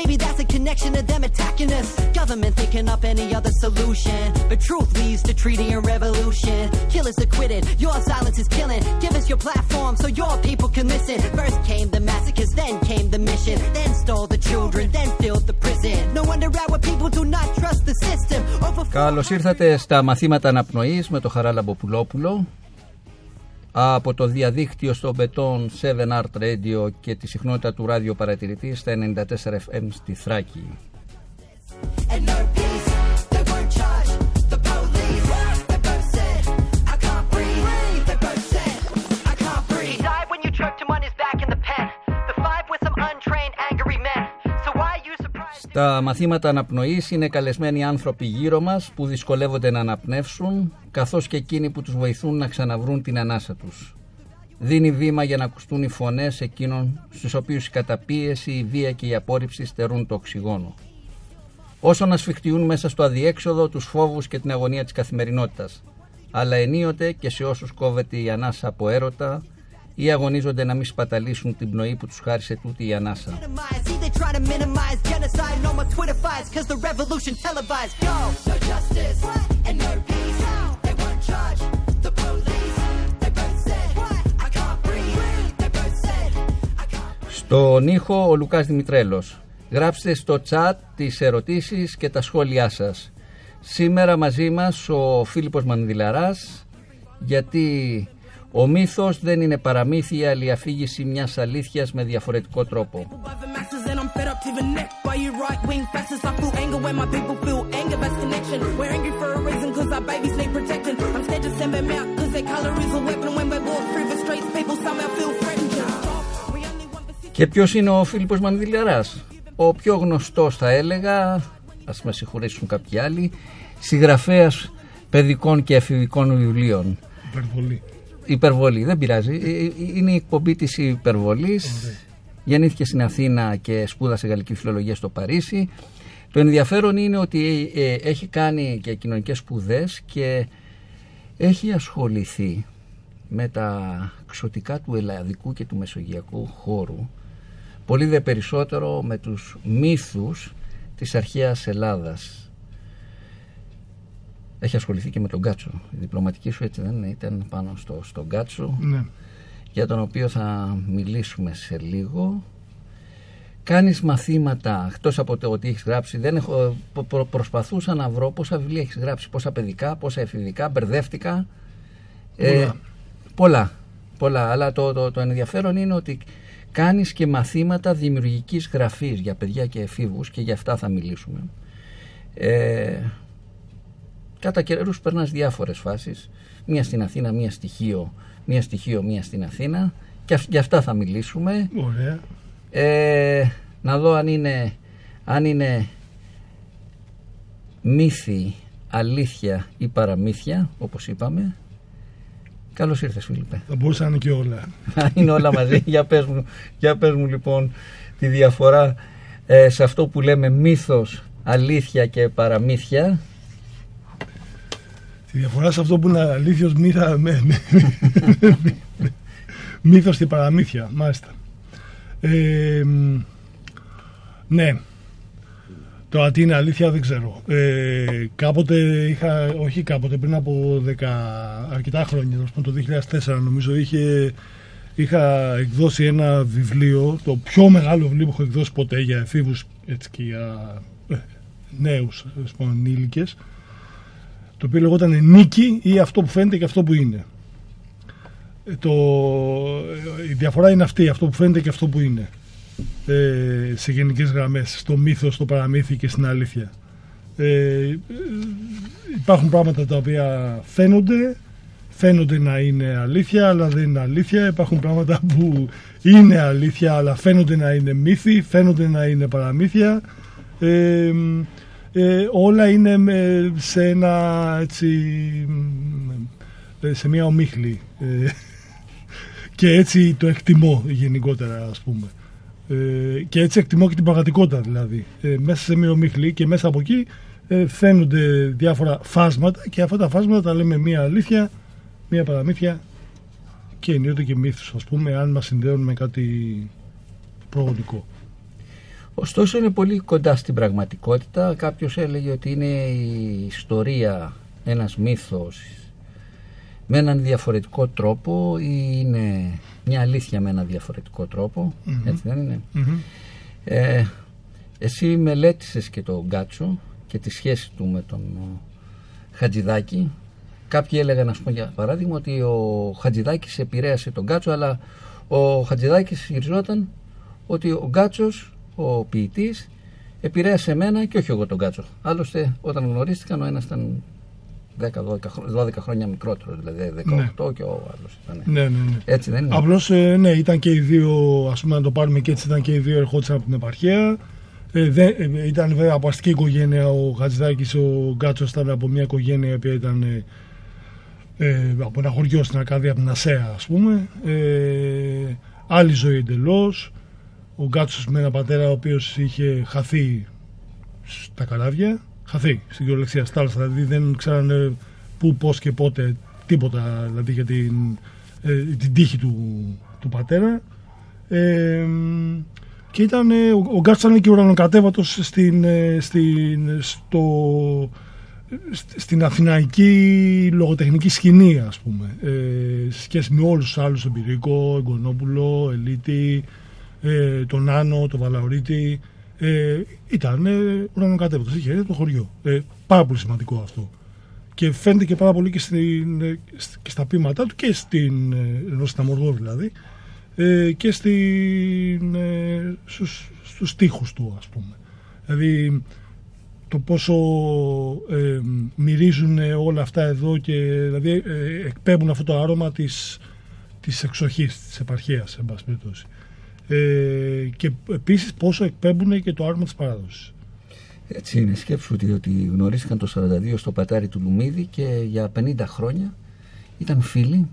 Maybe that's a connection to them attacking us. Government thinking up any other solution, but truth leads to treaty and revolution. Killers acquitted, your silence is killing. Give us your platform so your people can listen. First came the massacres, then came the mission, then stole the children, then. Καλώς ήρθατε στα Μαθήματα Αναπνοής με το Χαράλαμπο Πουλόπουλο από το διαδίκτυο στο Beton Art Radio και τη συχνότητα του Ράδιο Παρατηρητής στα 94 FM στη Θράκη. Τα μαθήματα αναπνοής είναι καλεσμένοι άνθρωποι γύρω μας που δυσκολεύονται να αναπνεύσουν, καθώς και εκείνοι που τους βοηθούν να ξαναβρούν την ανάσα τους. Δίνει βήμα για να ακουστούν οι φωνές εκείνων στους οποίους η καταπίεση, η βία και η απόρριψη στερούν το οξυγόνο. Όσο να σφιχτιούν μέσα στο αδιέξοδο τους φόβους και την αγωνία της καθημερινότητας, αλλά ενίοτε και σε όσους κόβεται η ανάσα από έρωτα, ή αγωνίζονται να μην σπαταλήσουν την πνοή που τους χάρισε τούτη η ανάσα. Στον ήχο ο Λουκάς Δημητρέλος. Γράψτε στο chat τις ερωτήσεις και τα σχόλιά σας. Σήμερα μαζί μας ο Φίλιππος Μανδηλαράς, γιατί... Ο μύθος δεν είναι παραμύθι, η αλληλαφήγηση μιας αλήθειας με διαφορετικό τρόπο. Και ποιος είναι ο Φίλιππος Μανδηλαράς; Ο πιο γνωστός, θα έλεγα, ας με συγχωρήσουν κάποιοι άλλοι, συγγραφέας παιδικών και εφηβικών βιβλίων. Υπερβολή, δεν πειράζει. Είναι η εκπομπή της υπερβολής. Γεννήθηκε στην Αθήνα και σπούδασε γαλλική φιλολογία στο Παρίσι. Το ενδιαφέρον είναι ότι έχει κάνει και κοινωνικές σπουδές και έχει ασχοληθεί με τα ξωτικά του ελλαδικού και του μεσογειακού χώρου. Πολύ δε περισσότερο με τους μύθους της αρχαίας Ελλάδας. Έχει ασχοληθεί και με τον Γκάτσο. Η διπλωματική σου, έτσι δεν είναι; Ήταν πάνω στον Γκάτσο, ναι, για τον οποίο θα μιλήσουμε σε λίγο. Κάνεις μαθήματα, εκτός από το ότι έχεις γράψει. Δεν έχω, προσπαθούσα να βρω πόσα βιβλία έχεις γράψει, πόσα παιδικά, πόσα εφηβικά, μπερδεύτηκα. Πολλά. Αλλά το ενδιαφέρον είναι ότι κάνεις και μαθήματα δημιουργικής γραφής για παιδιά και εφήβους και για αυτά θα μιλήσουμε. Κατά καιρούς περνάς διάφορες φάσεις, μία στην Αθήνα, μία στην Αθήνα, και για αυτά θα μιλήσουμε. Ωραία. Να δω αν είναι μύθι, αλήθεια ή παραμύθια, όπως είπαμε. Καλώς ήρθες, Φίλιππε. Θα μπορούσα να είναι και όλα. Είναι όλα μαζί. Για πες μου λοιπόν τη διαφορά σε αυτό που λέμε μύθος, αλήθεια και παραμύθια. Τη διαφορά σε αυτό που είναι αλήθειος μύθος και παραμύθια, μάλιστα. Ναι, τώρα τι είναι αλήθεια δεν ξέρω. Πριν από αρκετά χρόνια, το 2004 νομίζω, είχα εκδώσει ένα βιβλίο, το πιο μεγάλο βιβλίο που έχω εκδώσει ποτέ για εφήβους και για νέους ενήλικες, το οποίο λεγόταν Νίκη ή αυτό που φαίνεται και αυτό που είναι. Η διαφορά είναι αυτή, αυτό που φαίνεται και αυτό που είναι. Σε γενικές γραμμές, στο μύθο, στο παραμύθι και στην αλήθεια. Υπάρχουν πράγματα τα οποία φαίνονται να είναι αλήθεια, αλλά δεν είναι αλήθεια. Υπάρχουν πράγματα που είναι αλήθεια, αλλά φαίνονται να είναι μύθι, φαίνονται να είναι παραμύθια. όλα είναι σε ένα έτσι, σε μια ομίχλη και έτσι το εκτιμώ γενικότερα, ας πούμε, και έτσι εκτιμώ και την πραγματικότητα, δηλαδή μέσα σε μια ομίχλη και μέσα από εκεί φαίνονται διάφορα φάσματα και αυτά τα φάσματα τα λέμε μια αλήθεια, μια παραμύθια και ενίοτε και μύθους, ας πούμε, αν μας συνδέουν με κάτι προγονικό. Ωστόσο είναι πολύ κοντά στην πραγματικότητα. Κάποιος έλεγε ότι είναι η ιστορία, ένας μύθος με έναν διαφορετικό τρόπο ή είναι μια αλήθεια με έναν διαφορετικό τρόπο. Mm-hmm. Έτσι δεν είναι. Mm-hmm. Εσύ μελέτησες και τον Γκάτσο και τη σχέση του με τον Χατζιδάκη. Κάποιοι έλεγαν, ας πούμε, για παράδειγμα, ότι ο Χατζιδάκης επηρέασε τον Γκάτσο, αλλά ο Χατζιδάκης γυριζόταν ότι ο Γκάτσος, ο ποιητής, επηρέασε εμένα και όχι εγώ τον Γκάτσο. Άλλωστε, όταν γνωρίστηκαν, ο ένας ήταν 10-12 χρόνια μικρότερος, δηλαδή 18, ναι, και ο άλλος ήταν. Ναι, ναι, ναι. Έτσι δεν είναι. Απλώς, ναι, ήταν και οι δύο, ας πούμε, να το πάρουμε και έτσι, ήταν και οι δύο ερχόντουσαν από την επαρχία. Ήταν βέβαια από αστική οικογένεια ο Χατζηδάκης, ο Γκάτσος ήταν από μια οικογένεια που ήταν από ένα χωριό στην Αρκαδία, από την Ασέα, ας πούμε. Άλλη ζωή εντελώς. Ο Γκάτσος με έναν πατέρα ο οποίος είχε χαθεί στα καράβια, χαθεί στην κυριολεξία στα θάλασσα, δηλαδή δεν ξέρανε πού, πώς και πότε, τίποτα δηλαδή για την τύχη του πατέρα. Και ήταν, ο Γκάτσος ήταν και ουρανοκατέβατος στην αθηναϊκή λογοτεχνική σκηνή, ας πούμε, σχέση με όλους τους άλλους, τον Πυρίκο, Εγγονόπουλο, Ελίτη, τον Άνω, τον Βαλαωρίτη. Ήταν ουρανοκατέβατος, είχε το χωριό. Πάρα πολύ σημαντικό αυτό. Και φαίνεται και πάρα πολύ και, και στα ποίηματά του και ενώ στην Αμοργό δηλαδή, και στους στίχους του, ας πούμε. Δηλαδή το πόσο μυρίζουν όλα αυτά εδώ και δηλαδή εκπέμπουν αυτό το άρωμα της εξοχής, της επαρχίας, εν πάση περιπτώσει. Και επίσης πόσο εκπέμπουν και το άρωμα της παράδοσης. Έτσι είναι, σκέψου ότι γνωρίστηκαν το 1942 στο πατάρι του Λουμίδη και για 50 χρόνια ήταν φίλοι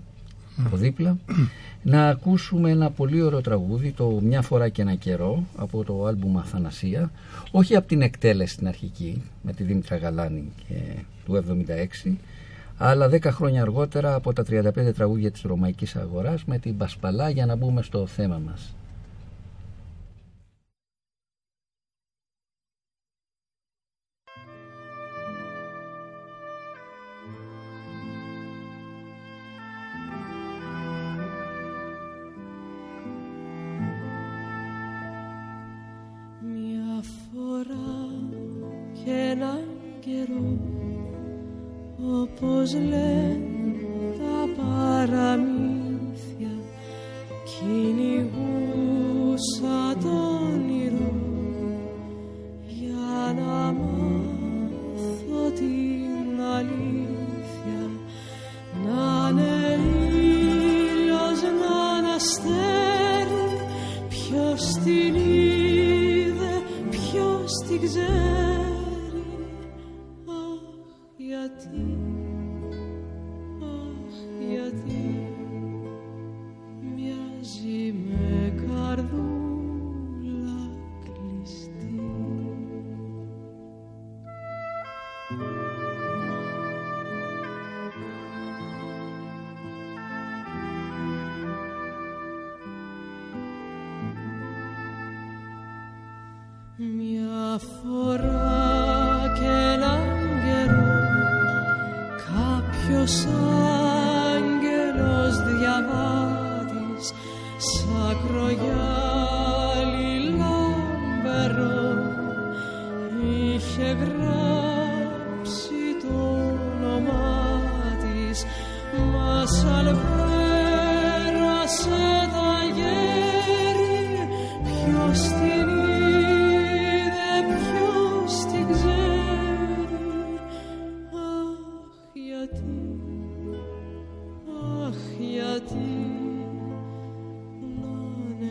από δίπλα. Να ακούσουμε ένα πολύ ωραίο τραγούδι, το «Μια φορά και ένα καιρό», από το άλμπουμ Αθανασία, όχι από την εκτέλεση στην αρχική με τη Δήμητρα Γαλάνη του 1976, αλλά 10 χρόνια αργότερα από τα 35 τραγούδια της ρωμαϊκής αγοράς με την Πασπαλά, για να μπούμε στο θέμα μας. Έναν καιρό, όπως λένε τα παραμύθια, κυνηγούσα το όνειρο για να μάθω την αλήθεια, να είναι ήλιος, να είναι αστέρι, ποιος την είδε, ποιος την ξέρει.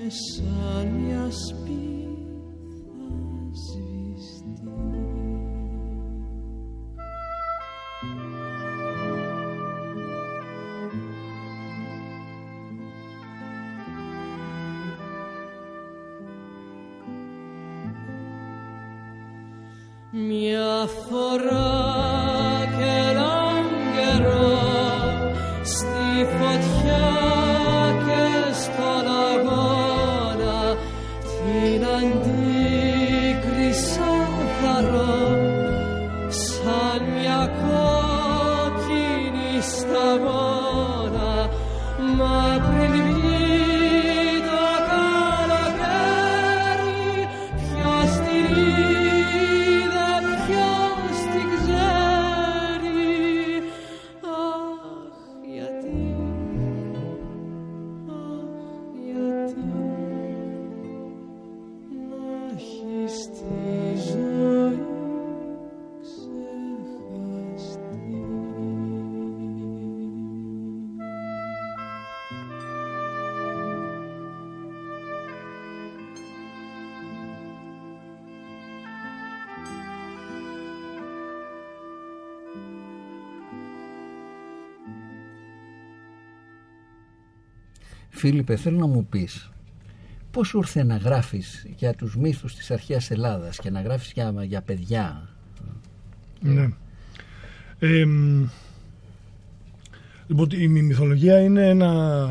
Σαν μια σπίθα σβηστή. Μια φορά και έναν καιρό στη φωτιά και στον αγώνα την αντίκρισα θαρώ σαν μια κόκκινη σταγόνα. Μα πριν βγει το καλοκαίρι ποιος την είδε, ποιος την ξέρει. Αχ, γιατί, αχ, γιατί να έχεις τη ζωή ξεχαστεί. Φίλιππε, θέλω να μου πεις πώς σου ήρθε να γράφεις για τους μύθους της αρχαίας Ελλάδας και να γράφεις για παιδιά. Ναι. Λοιπόν, η μυθολογία είναι ένα...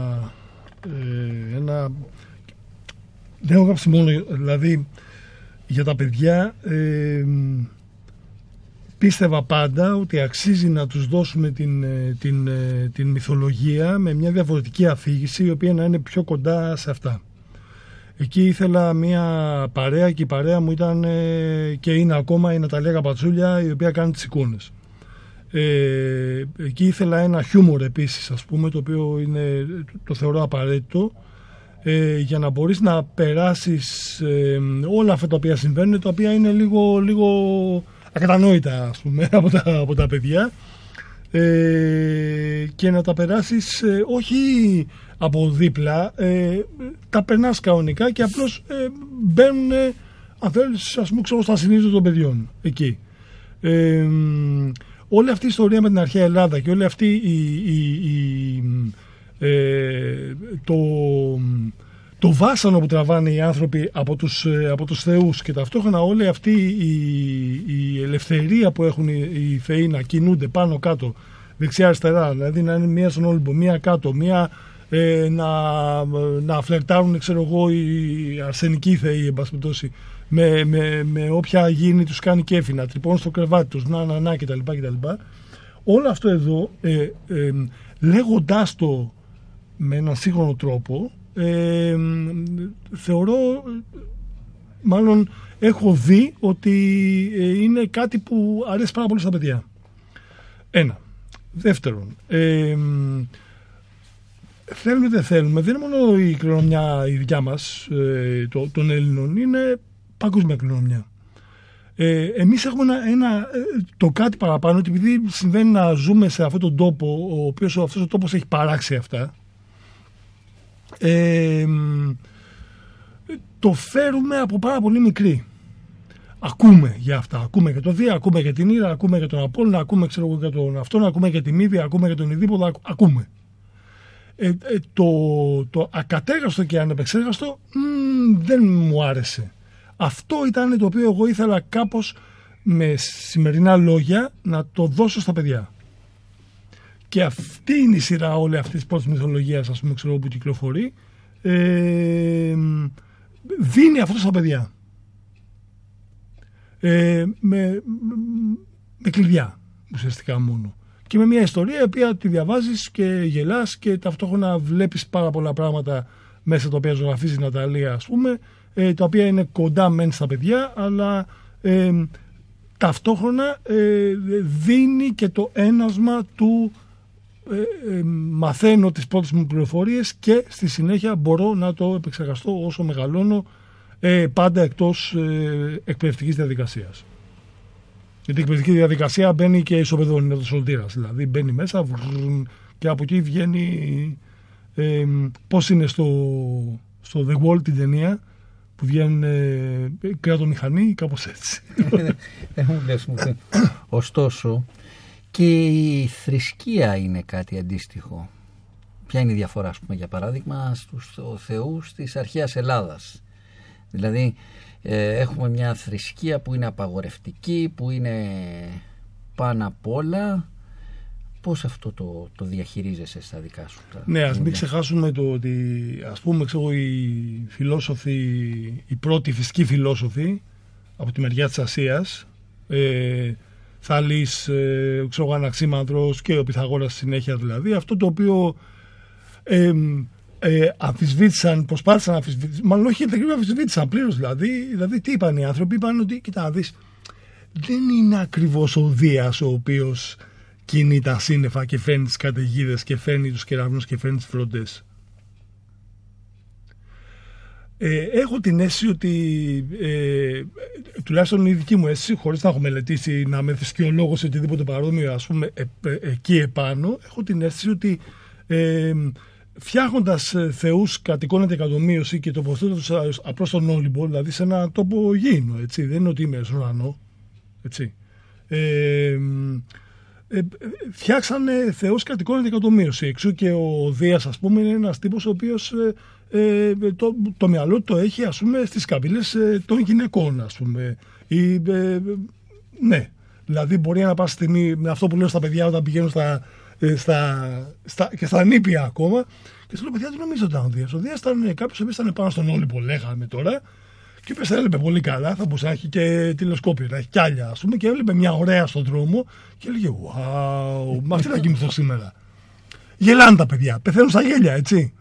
Δεν έχω γράψει μόνο, δηλαδή, για τα παιδιά. Πίστευα πάντα ότι αξίζει να τους δώσουμε την μυθολογία με μια διαφορετική αφήγηση, η οποία να είναι πιο κοντά σε αυτά. Εκεί ήθελα μια παρέα και η παρέα μου ήταν και είναι ακόμα η Ναταλία Καπατσούλια, η οποία κάνει τις εικόνες. Εκεί ήθελα ένα χιούμορ επίσης, ας πούμε, το οποίο είναι, το θεωρώ απαραίτητο, για να μπορείς να περάσεις όλα αυτά τα οποία συμβαίνουν, τα οποία είναι λίγο ακατανόητα, ας πούμε, από τα παιδιά, και να τα περάσεις όχι από δίπλα, τα περνάς κανονικά και απλώς μπαίνουν, αν θέλεις, ας πούμε, ξέρω, στα συνείδητα των παιδιών εκεί. Όλη αυτή η ιστορία με την αρχαία Ελλάδα και όλη αυτή το βάσανο που τραβάνε οι άνθρωποι από τους θεούς, και ταυτόχρονα όλη αυτή η ελευθερία που έχουν οι θεοί να κινούνται πάνω κάτω, δεξιά αριστερά, δηλαδή να είναι μία στον Όλυμπο, μία κάτω, μία να φλερτάρουν, ξέρω εγώ, οι αρσενικοί θεοί, εν πάση περιπτώσει, με όποια γίνει τους κάνει κέφι, να τρυπώνουν στο κρεβάτι τους, να κτλ. Όλο αυτό εδώ, λέγοντάς το με έναν σύγχρονο τρόπο, θεωρώ, μάλλον έχω δει ότι είναι κάτι που αρέσει πάρα πολύ στα παιδιά. Ένα. Δεύτερον, θέλουμε δεν θέλουμε, δεν είναι μόνο η κληρονομιά η δικιά μας των Έλληνων, είναι παγκόσμια κληρονομιά. Εμείς έχουμε το κάτι παραπάνω, ότι επειδή συμβαίνει να ζούμε σε αυτόν τον τόπο, ο οποίος αυτός ο τόπος έχει παράξει αυτά, το φέρουμε από πάρα πολύ μικρή. Ακούμε για αυτά. Ακούμε για το Δία, ακούμε για την Ήρα, ακούμε για τον Απόλλωνα, ακούμε, ξέρω, για τον Αυτόν, ακούμε για τη Μύδια, ακούμε για τον Ειδίποδα. Ακούμε. Το ακατέργαστο και ανεπεξέργαστο δεν μου άρεσε. Αυτό ήταν το οποίο εγώ ήθελα κάπως με σημερινά λόγια να το δώσω στα παιδιά. Και αυτή είναι η σειρά όλη αυτή τη πρώτη μυθολογία, ας πούμε, ξέρω, που κυκλοφορεί. Δίνει αυτό στα παιδιά. Με κλειδιά, ουσιαστικά μόνο. Και με μια ιστορία η οποία τη διαβάζεις και γελάς και ταυτόχρονα βλέπεις πάρα πολλά πράγματα μέσα τα οποία ζωγραφίζει η Ναταλία, ας πούμε, τα οποία είναι κοντά μεν στα παιδιά, αλλά ταυτόχρονα δίνει και το ένασμα του μαθαίνω τις πρώτες μου πληροφορίες και στη συνέχεια μπορώ να το επεξεργαστώ όσο μεγαλώνω, πάντα εκτός εκπαιδευτικής διαδικασίας. Γιατί η εκπαιδευτική διαδικασία μπαίνει και ισοπεδώνει ο σωλτήρας, δηλαδή μπαίνει μέσα και από εκεί βγαίνει, πώς είναι στο The Wall την ταινία, που βγαίνουν κρεατομηχανή, κάπως έτσι. Ωστόσο, και η θρησκεία είναι κάτι αντίστοιχο. Ποια είναι η διαφορά, ας πούμε, για παράδειγμα, στους θεούς της αρχαίας Ελλάδας? Δηλαδή, Έχουμε μια θρησκεία που είναι απαγορευτική, που είναι πάνω απ' όλα. Πώς αυτό το διαχειρίζεσαι στα δικά σου τα... Ναι, ας μην ξεχάσουμε το ότι, ας πούμε, ξέρω, οι πρώτοι φυσικοί φιλόσοφοι από τη μεριά της Ασίας, Θαλής, ξέρω, Αναξίμανδρος και ο Πυθαγόρας συνέχεια, δηλαδή αυτό το οποίο προσπάθησαν να αμφισβήτησαν, μάλλον όχι δεν αμφισβήτησαν πλήρως, δηλαδή τι είπαν οι άνθρωποι, είπαν ότι κοίτα να δεις, δεν είναι ακριβώς ο Δίας ο οποίος κινεί τα σύννεφα και φέρνει τις καταιγίδες και φέρνει τους κεραυνούς και φέρνει τις φροντές. Έχω την αίσθηση ότι, τουλάχιστον η δική μου αίσθηση, χωρίς να έχω μελετήσει, να είμαι θρησκεολόγος ή οτιδήποτε παρόμοιο, ας πούμε, εκεί επάνω, έχω την αίσθηση ότι φτιάχνοντας θεούς κατ' εικόνα εκατομμύρωση και τοποθέτοντας τους απλώς στον Όλυμπο, δηλαδή σε ένα τόπο γήινο, έτσι, δεν είναι ότι είμαι στον ουρανό, έτσι. Φτιάξανε θεούς κατ' εικόνα εκατομμύρωση. Εξού και ο Δίας, ας πούμε, είναι ένας τύπος ο οποίος το μυαλό το έχει, ας πούμε, στις καμπύλες των γυναικών, ας πούμε. Ναι, δηλαδή μπορεί να πάει στιγμή, με αυτό που λέω στα παιδιά όταν πηγαίνουν και στα νήπια ακόμα, και στα παιδιά του νομίζω ότι ήταν ο Δίας. Ο Δίας ήταν κάποιος ο οποίος ήταν πάνω στον Όλυμπο, λέγαμε τώρα, και ο οποίος έλεπε πολύ καλά, θα μπορούσε να έχει και τηλεσκόπιο, να έχει κιάλια, ας πούμε, και έλεπε μια ωραία στον δρόμο και έλεγε «Wow, μα τι θα κοιμηθώ σήμερα». Γελάνε τα παιδιά, πεθαίνουν στα γέλια, έτσι.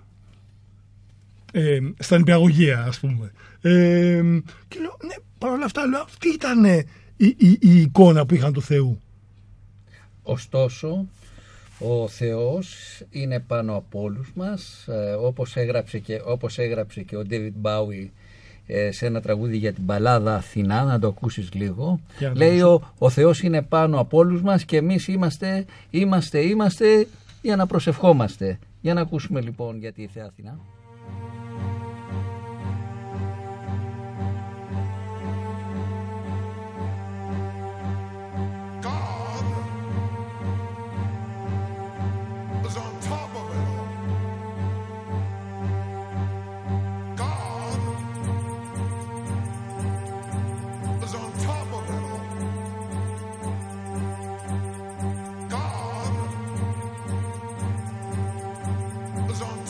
Στα νηπιαγωγεία, ας πούμε. Και λέω, ναι, παρόλα αυτά, λέω, αυτή ήταν η εικόνα που είχαν του Θεού. Ωστόσο, ο Θεός είναι πάνω από όλους μας, όπως έγραψε και ο David Bowie σε ένα τραγούδι για την μπαλάδα Αθηνά, να το ακούσεις λίγο. Λέει ο Θεός είναι πάνω από όλους μας και εμείς είμαστε για να προσευχόμαστε. Για να ακούσουμε λοιπόν για τη Θεά Αθηνά. On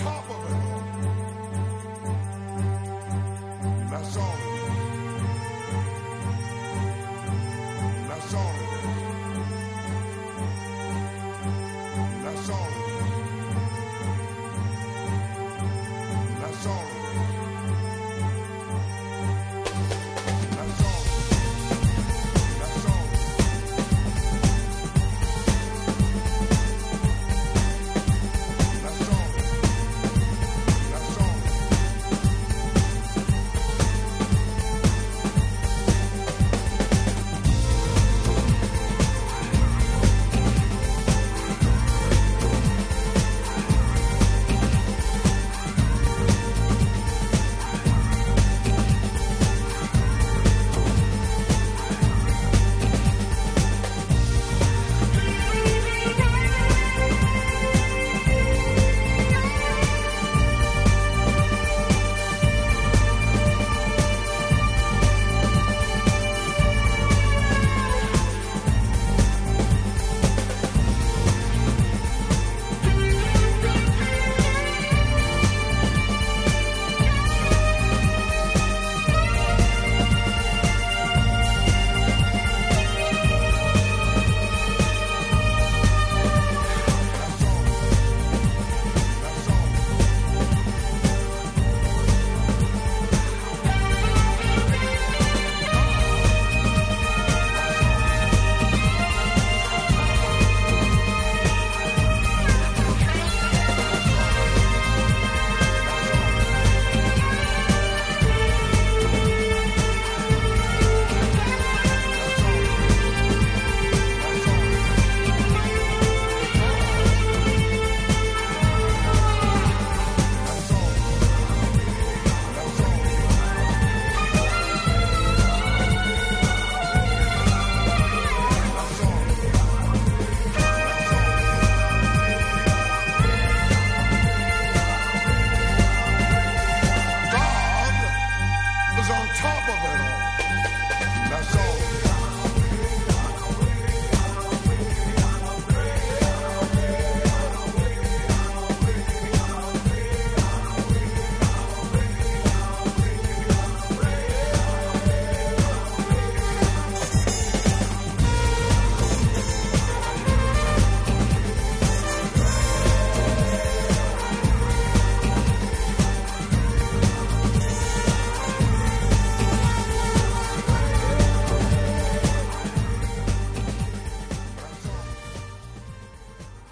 top of it all.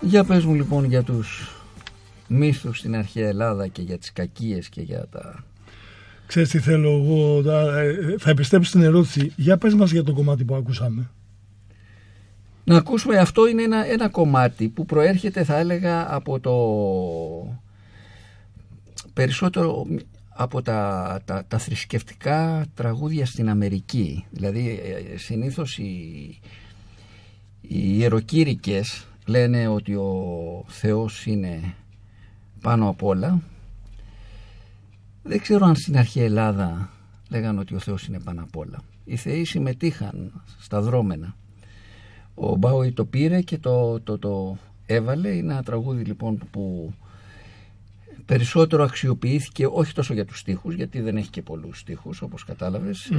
Για πες μου λοιπόν για τους μύθους στην αρχαία Ελλάδα και για τις κακίες και για τα... Ξέρεις τι θέλω εγώ, θα επιστρέψω στην ερώτηση. Για πες μας για το κομμάτι που ακούσαμε. Να ακούσουμε, αυτό είναι ένα κομμάτι που προέρχεται, θα έλεγα, από το... περισσότερο από τα θρησκευτικά τραγούδια στην Αμερική. Δηλαδή συνήθως οι ιεροκήρυκες λένε ότι ο Θεός είναι πάνω απ' όλα. Δεν ξέρω αν στην αρχαία Ελλάδα λέγανε ότι ο Θεός είναι πάνω απ' όλα. Οι θεοί συμμετείχαν στα δρόμενα. Ο Bowie το πήρε και το έβαλε. Είναι ένα τραγούδι λοιπόν που περισσότερο αξιοποιήθηκε, όχι τόσο για τους στίχους, γιατί δεν έχει και πολλούς στίχους όπως κατάλαβες,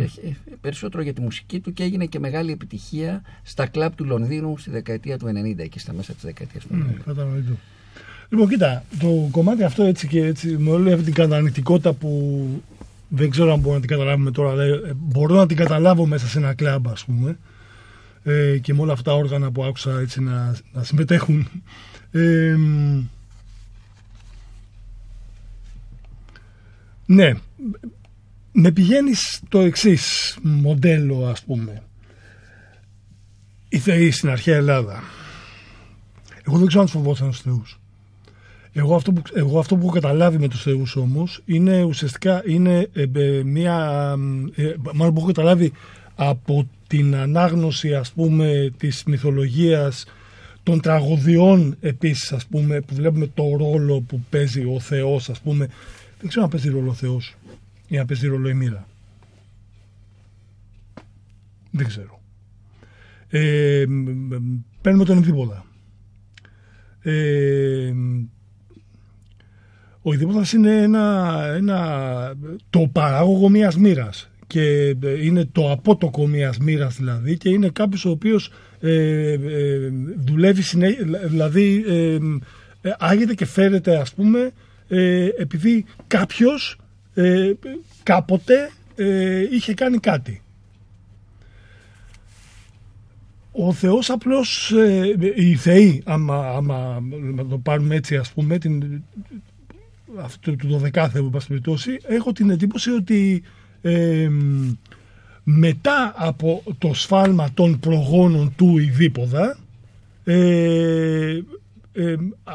περισσότερο για τη μουσική του, και έγινε και μεγάλη επιτυχία στα κλαμπ του Λονδίνου στη δεκαετία του 90, εκεί στα μέσα της δεκαετίας του 90. Λοιπόν, κοίτα, το κομμάτι αυτό έτσι και έτσι, με όλη αυτή την κατανοητικότητα που δεν ξέρω αν μπορώ να την καταλάβουμε τώρα, αλλά μπορώ να την καταλάβω μέσα σε ένα κλαμπ, ας πούμε, και με όλα αυτά τα όργανα που άκουσα έτσι να συμμετέχουν. Ναι, με πηγαίνει στο εξής μοντέλο, ας πούμε. Οι θεοί στην αρχαία Ελλάδα. Εγώ δεν ξέρω αν τους φοβόταν τους θεούς. Εγώ αυτό που έχω καταλάβει με τους θεούς όμως είναι ουσιαστικά μάλλον που έχω καταλάβει από την ανάγνωση, ας πούμε, της μυθολογίας, των τραγωδιών επίσης, ας πούμε, που βλέπουμε το ρόλο που παίζει ο Θεός, ας πούμε. Δεν ξέρω αν παίζει ρόλο ο Θεός ή αν παίζει ρόλο η μοίρα. Δεν ξέρω. Παίρνουμε τον Ειδίποδα. Ο Ειδίποδας είναι το παράγωγο μιας μοίρας και είναι το απότοκο μιας μοίρας, δηλαδή, και είναι κάποιος ο οποίος δουλεύει συνέχεια, δηλαδή άγεται και φέρεται, ας πούμε, επειδή κάποιος κάποτε είχε κάνει κάτι. Ο Θεός απλώς, οι θεοί, άμα το πάρουμε έτσι, ας πούμε, αυτού του 12ου Θεού, έχω την εντύπωση ότι μετά από το σφάλμα των προγόνων του Ειδίποδα,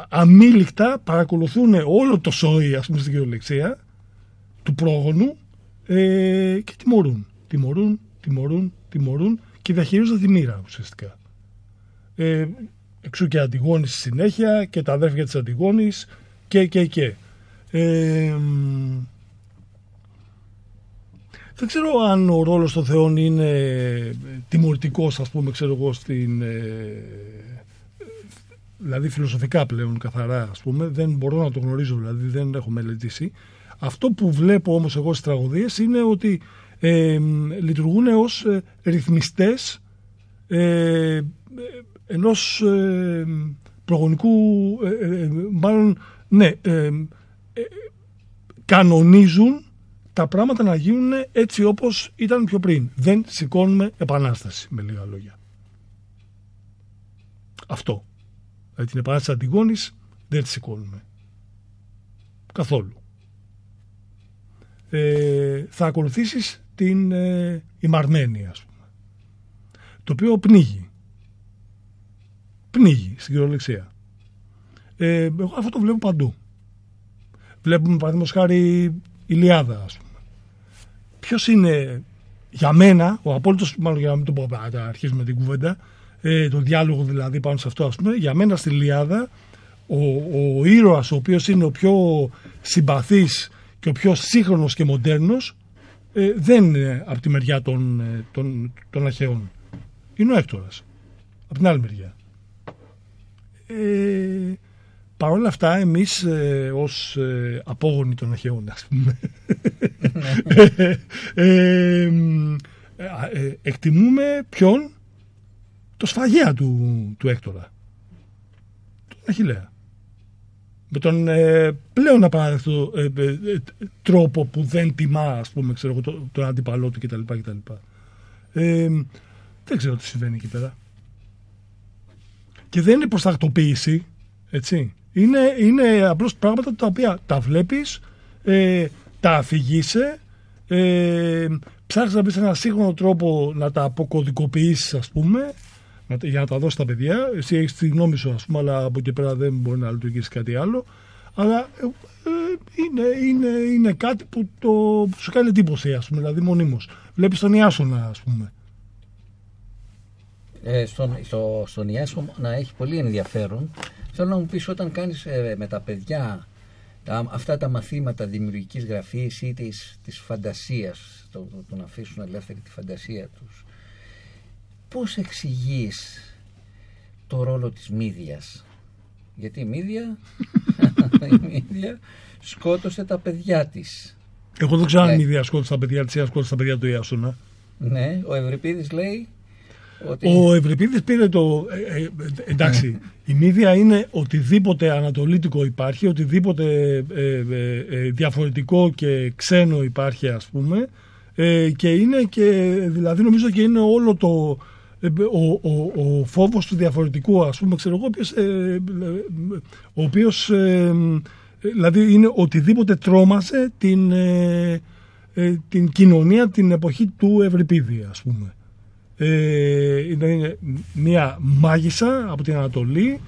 αμήλικτα παρακολουθούν όλο το σόι, ας πούμε, στην κυριολεξία του πρόγονου, και τιμωρούν και διαχειρίζονται τη μοίρα ουσιαστικά. Εξού και Αντιγόνης στη συνέχεια και τα αδέρφια της Αντιγόνης και. Δεν ξέρω αν ο ρόλος των θεών είναι τιμωρητικός, ας πούμε, ξέρω εγώ, στην... δηλαδή φιλοσοφικά πλέον καθαρά, ας πούμε, δεν μπορώ να το γνωρίζω, δηλαδή δεν έχω μελετήσει. Αυτό που βλέπω όμως εγώ στις τραγωδίες είναι ότι λειτουργούν ως ρυθμιστές ενός προγονικού, μάλλον, ναι, κανονίζουν τα πράγματα να γίνουν έτσι όπως ήταν πιο πριν. Δεν σηκώνουμε επανάσταση, με λίγα λόγια. Αυτό. Δηλαδή την επανάσταση της Αντιγόνης δεν τη σηκώνουμε καθόλου. Θα ακολουθήσεις την ημαρμένη, ας πούμε, το οποίο πνίγει στην κυριολεξία. Εγώ αυτό το βλέπω παντού. Βλέπουμε, παραδείγματος χάρη, Ηλιάδα, ας πούμε. Ποιος είναι για μένα ο απόλυτος, μάλλον για να μην το πω, να αρχίσουμε την κουβέντα, το διάλογο δηλαδή πάνω σε αυτό, ας πούμε, για μένα στη Ιλιάδα ο ήρωας, ο οποίος είναι ο πιο συμπαθής και ο πιο σύγχρονος και μοντέρνος, δεν είναι από τη μεριά των αρχαίων. Είναι ο Έκτορας από την άλλη μεριά. Παρ' όλα αυτά, εμείς ως απόγονοι των αρχαίων, ας πούμε, εκτιμούμε ποιον? Το σφαγέα του Έκτορα, τον Αχιλλέα, με τον πλέον απαράδεκτο τρόπο που δεν τιμά, ας πούμε, ξέρω, τον αντίπαλό του κτλ. Δεν ξέρω τι συμβαίνει εκεί πέρα. Και δεν είναι προστακτοποίηση, Έτσι. Είναι απλώς πράγματα τα οποία τα βλέπεις, τα αφηγείσαι, ψάχνεις να πεις έναν σύγχρονο τρόπο να τα αποκωδικοποιήσεις, ας πούμε, για να τα δώσεις στα παιδιά. Εσύ έχεις τη γνώμη σου, ας πούμε, αλλά από εκεί πέρα δεν μπορεί να λειτουργήσει κάτι άλλο. Αλλά είναι κάτι που σου κάνει εντύπωση, ας πούμε, δηλαδή μονίμως. Βλέπεις τον Ιάσονα, ας πούμε. Στον Ιάσονα έχει πολύ ενδιαφέρον. Θέλω να μου πεις, όταν κάνεις με τα παιδιά αυτά τα μαθήματα δημιουργικής γραφής ή της φαντασίας, το να αφήσουν ελεύθερη τη φαντασία τους, πώς εξηγείς το ρόλο της μύδιας? Γιατί η μύδια σκότωσε τα παιδιά της. Εγώ δεν ξέρω αν η μύδια σκότωσε τα παιδιά της ή αν σκότωσε τα παιδιά του Ιάσονα. Ναι, ο Ευριπίδης λέει ότι... Ο Ευριπίδης πήρε το... εντάξει, η μύδια είναι οτιδήποτε ανατολίτικο υπάρχει, οτιδήποτε διαφορετικό και ξένο υπάρχει, ας πούμε, και είναι και, δηλαδή νομίζω και είναι όλο το... Ο φόβος του διαφορετικού, ας πούμε, ξέρω εγώ, ο οποίος δηλαδή είναι οτιδήποτε τρόμασε την κοινωνία την εποχή του Ευριπίδη, ας πούμε. Είναι μια μάγισσα από την Ανατολή,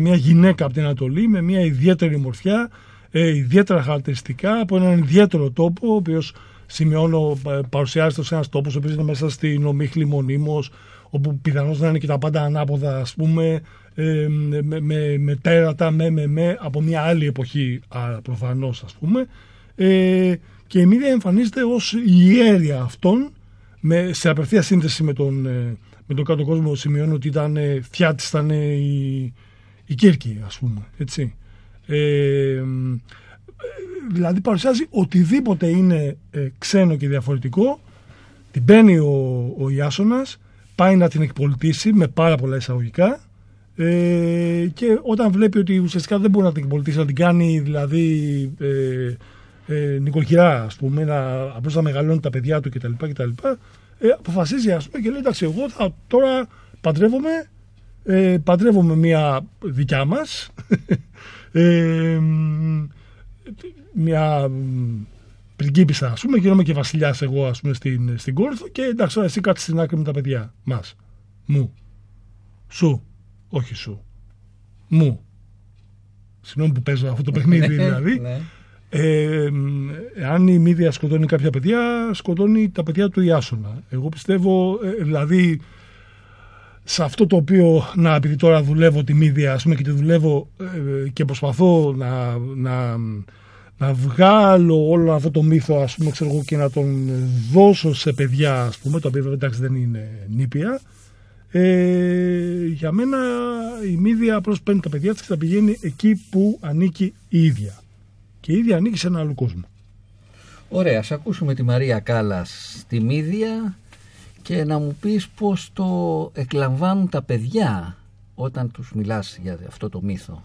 μια γυναίκα από την Ανατολή με μια ιδιαίτερη μορφιά, ιδιαίτερα χαρακτηριστικά, από έναν ιδιαίτερο τόπο, ο οποίος, σημειώνω, παρουσιάζεται σε ένας τόπος ο οποίος είναι μέσα στην ομίχλη μονίμως, όπου πιθανώς να είναι και τα πάντα ανάποδα, ας πούμε, με τέρατα, από μια άλλη εποχή, προφανώς, ας πούμε, και η μύδια εμφανίζεται ως ιέρια αυτών, σε απευθεία σύνθεση με τον κάτω κόσμο. Σημειώνω ότι ήταν η Κύρκη, ας πούμε, έτσι. Δηλαδή παρουσιάζει οτιδήποτε είναι ξένο και διαφορετικό. Την παίρνει ο Ιάσονας, πάει να την εκπολιτήσει με πάρα πολλά εισαγωγικά, και όταν βλέπει ότι ουσιαστικά δεν μπορεί να την εκπολιτήσει, να την κάνει δηλαδή νοικοκυρά, ας πούμε, απλώς να μεγαλώνει τα παιδιά του κτλ, αποφασίζει, ας πούμε, και λέει, εντάξει, εγώ τώρα παντρεύομαι μία δικιά μας, μια πριγκίπισσα, ας πούμε, γίνομαι και βασιλιάς εγώ, ας πούμε, στην Κόρινθο, και εντάξει, εσύ κάτσε στην άκρη με τα παιδιά μας. Μου. Σου. Όχι σου. Μου. Συγγνώμη που παίζω αυτό το παιχνίδι, δηλαδή. Αν η μύδια σκοτώνει κάποια παιδιά, σκοτώνει τα παιδιά του Ιάσονα. Εγώ πιστεύω, δηλαδή, σε αυτό το οποίο, επειδή τώρα δουλεύω τη μύδια, ας πούμε, και τη δουλεύω και προσπαθώ να βγάλω όλο αυτό το μύθο, ας πούμε, ξέρω εγώ, και να τον δώσω σε παιδιά, ας πούμε, τα οποία, εντάξει, δεν είναι νήπια, για μένα η μύδια απλώς παίρνει τα παιδιά της και τα πηγαίνει εκεί που ανήκει η ίδια. Και η ίδια ανήκει σε ένα άλλο κόσμο. Ωραία, ας ακούσουμε τη Μαρία Κάλλας στη μύδια και να μου πεις πώς το εκλαμβάνουν τα παιδιά όταν τους μιλάς για αυτό το μύθο.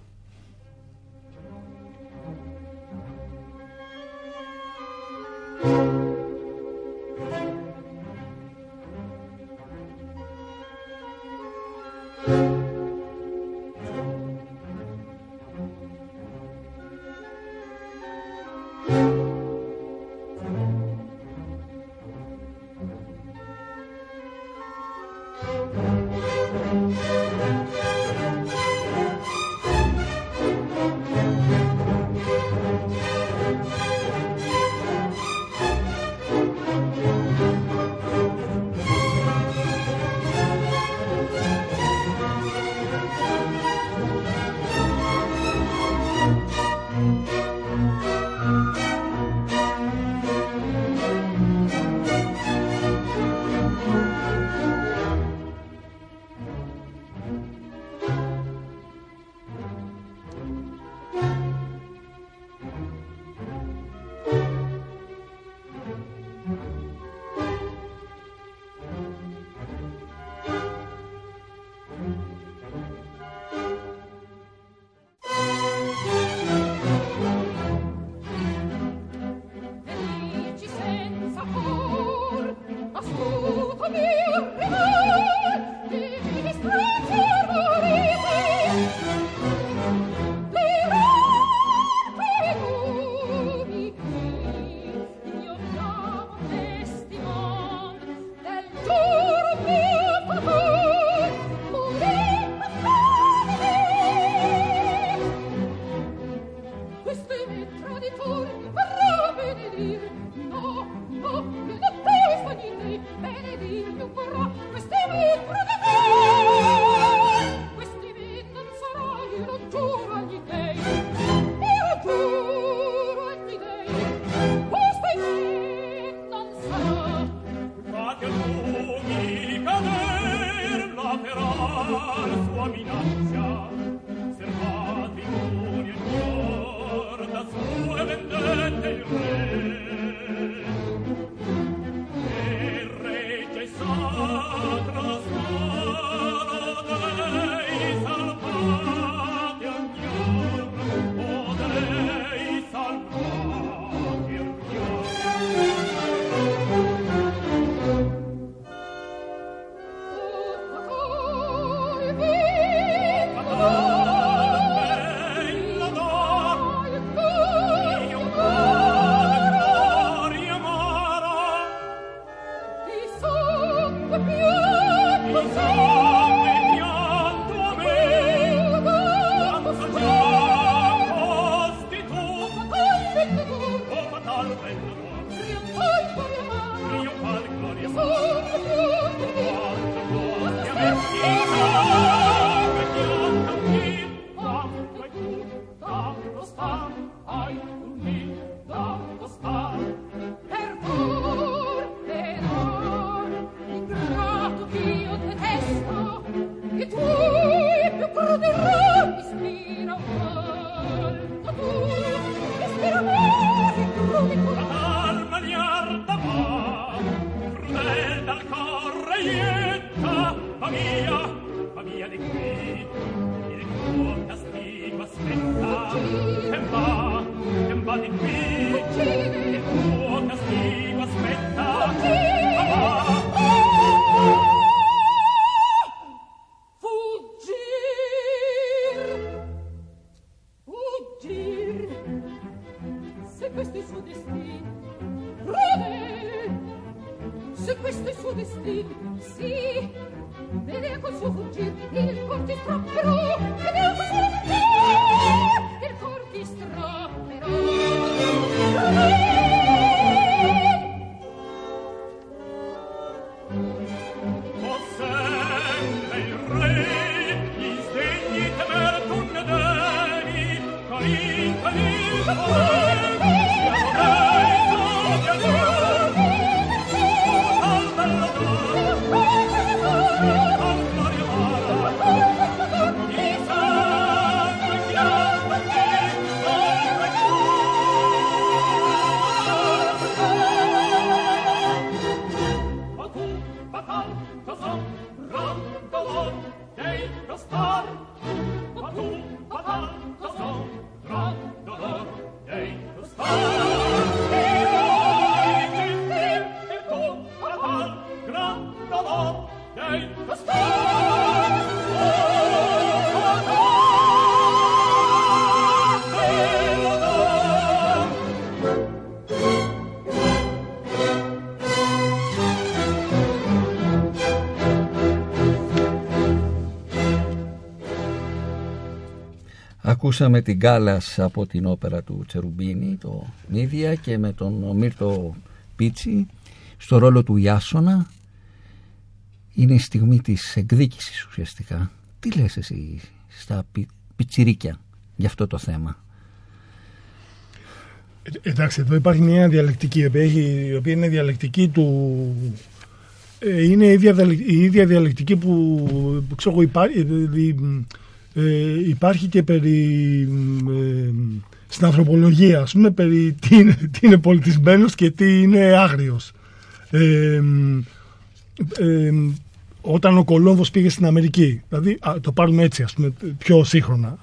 Ακούσαμε την Κάλλας από την όπερα του Τσερουμπίνη, το Νίδια, και με τον Μύρτω Πίτσι στο ρόλο του Ιάσονα. Είναι η στιγμή της εκδίκησης ουσιαστικά. Τι λες εσύ στα πιτσιρίκια για αυτό το θέμα? Εντάξει, εδώ υπάρχει μια διαλεκτική, η οποία είναι διαλεκτική του... Είναι η ίδια διαλεκτική που ξέρω, υπάρχει και στην ανθρωπολογία, ας πούμε, περί τι είναι πολιτισμένος και τι είναι άγριος. Όταν ο Κολόμβος πήγε στην Αμερική, δηλαδή το πάρουμε έτσι, ας πούμε, πιο σύγχρονα,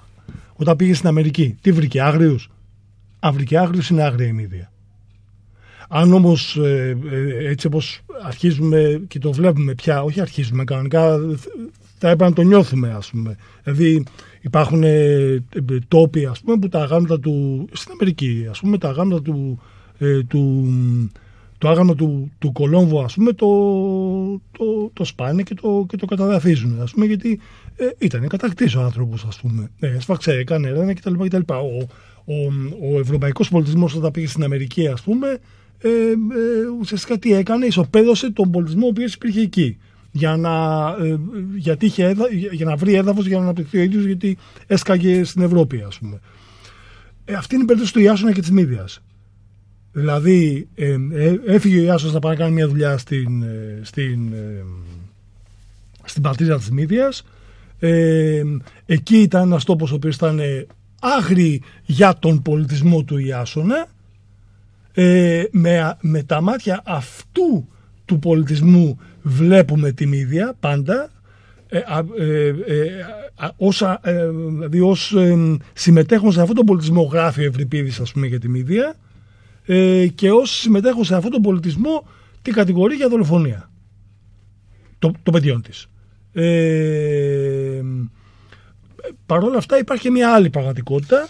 όταν πήγε στην Αμερική, τι βρήκε? Άγριους. Αν βρήκε άγριους, είναι άγρια η Μύδια. Αν όμως έτσι όπως αρχίζουμε και το βλέπουμε πια, όχι αρχίζουμε κανονικά, θα έπρεπε να το νιώθουμε, ας πούμε. Δηλαδή υπάρχουν τόποι, ας πούμε, που τα αγάμματα του, στην Αμερική, ας πούμε, τα αγάμματα το άγαμα του Κολόμβου, ας πούμε, το σπάνε και το καταδαφίζουν, ας πούμε, γιατί ήταν κατακτής ο άνθρωπος, ας πούμε. Έσφαξε, έκανε έρευνα κτλ. Ο ευρωπαϊκός πολιτισμός, όταν πήγε στην Αμερική, ας πούμε, ουσιαστικά τι έκανε? Ισοπαίδωσε τον πολιτισμό ο οποίος υπήρχε εκεί. Για να βρει έδαφος για να αναπτυχθεί ο ίδιος, γιατί έσκαγε στην Ευρώπη, ας πούμε. Αυτή είναι η περίπτωση του Ιάσονα και της Μύδιας. Δηλαδή έφυγε ο Ιάσονας να πάει να κάνει μια δουλειά στην πατρίδα της Μύδιας, Εκεί ήταν ένας τόπος ο οποίος ήταν άγριοι για τον πολιτισμό του Ιάσονα, με τα μάτια αυτού του πολιτισμού βλέπουμε τη Μύδια πάντα, δηλαδή ως συμμετέχον σε αυτόν τον πολιτισμό γράφει ο Ευριπίδης, ας πούμε, για τη Μύδια, και ως συμμετέχον σε αυτόν τον πολιτισμό την κατηγορεί για δολοφονία των παιδιών της. Παρ' όλα αυτά υπάρχει και μια άλλη πραγματικότητα,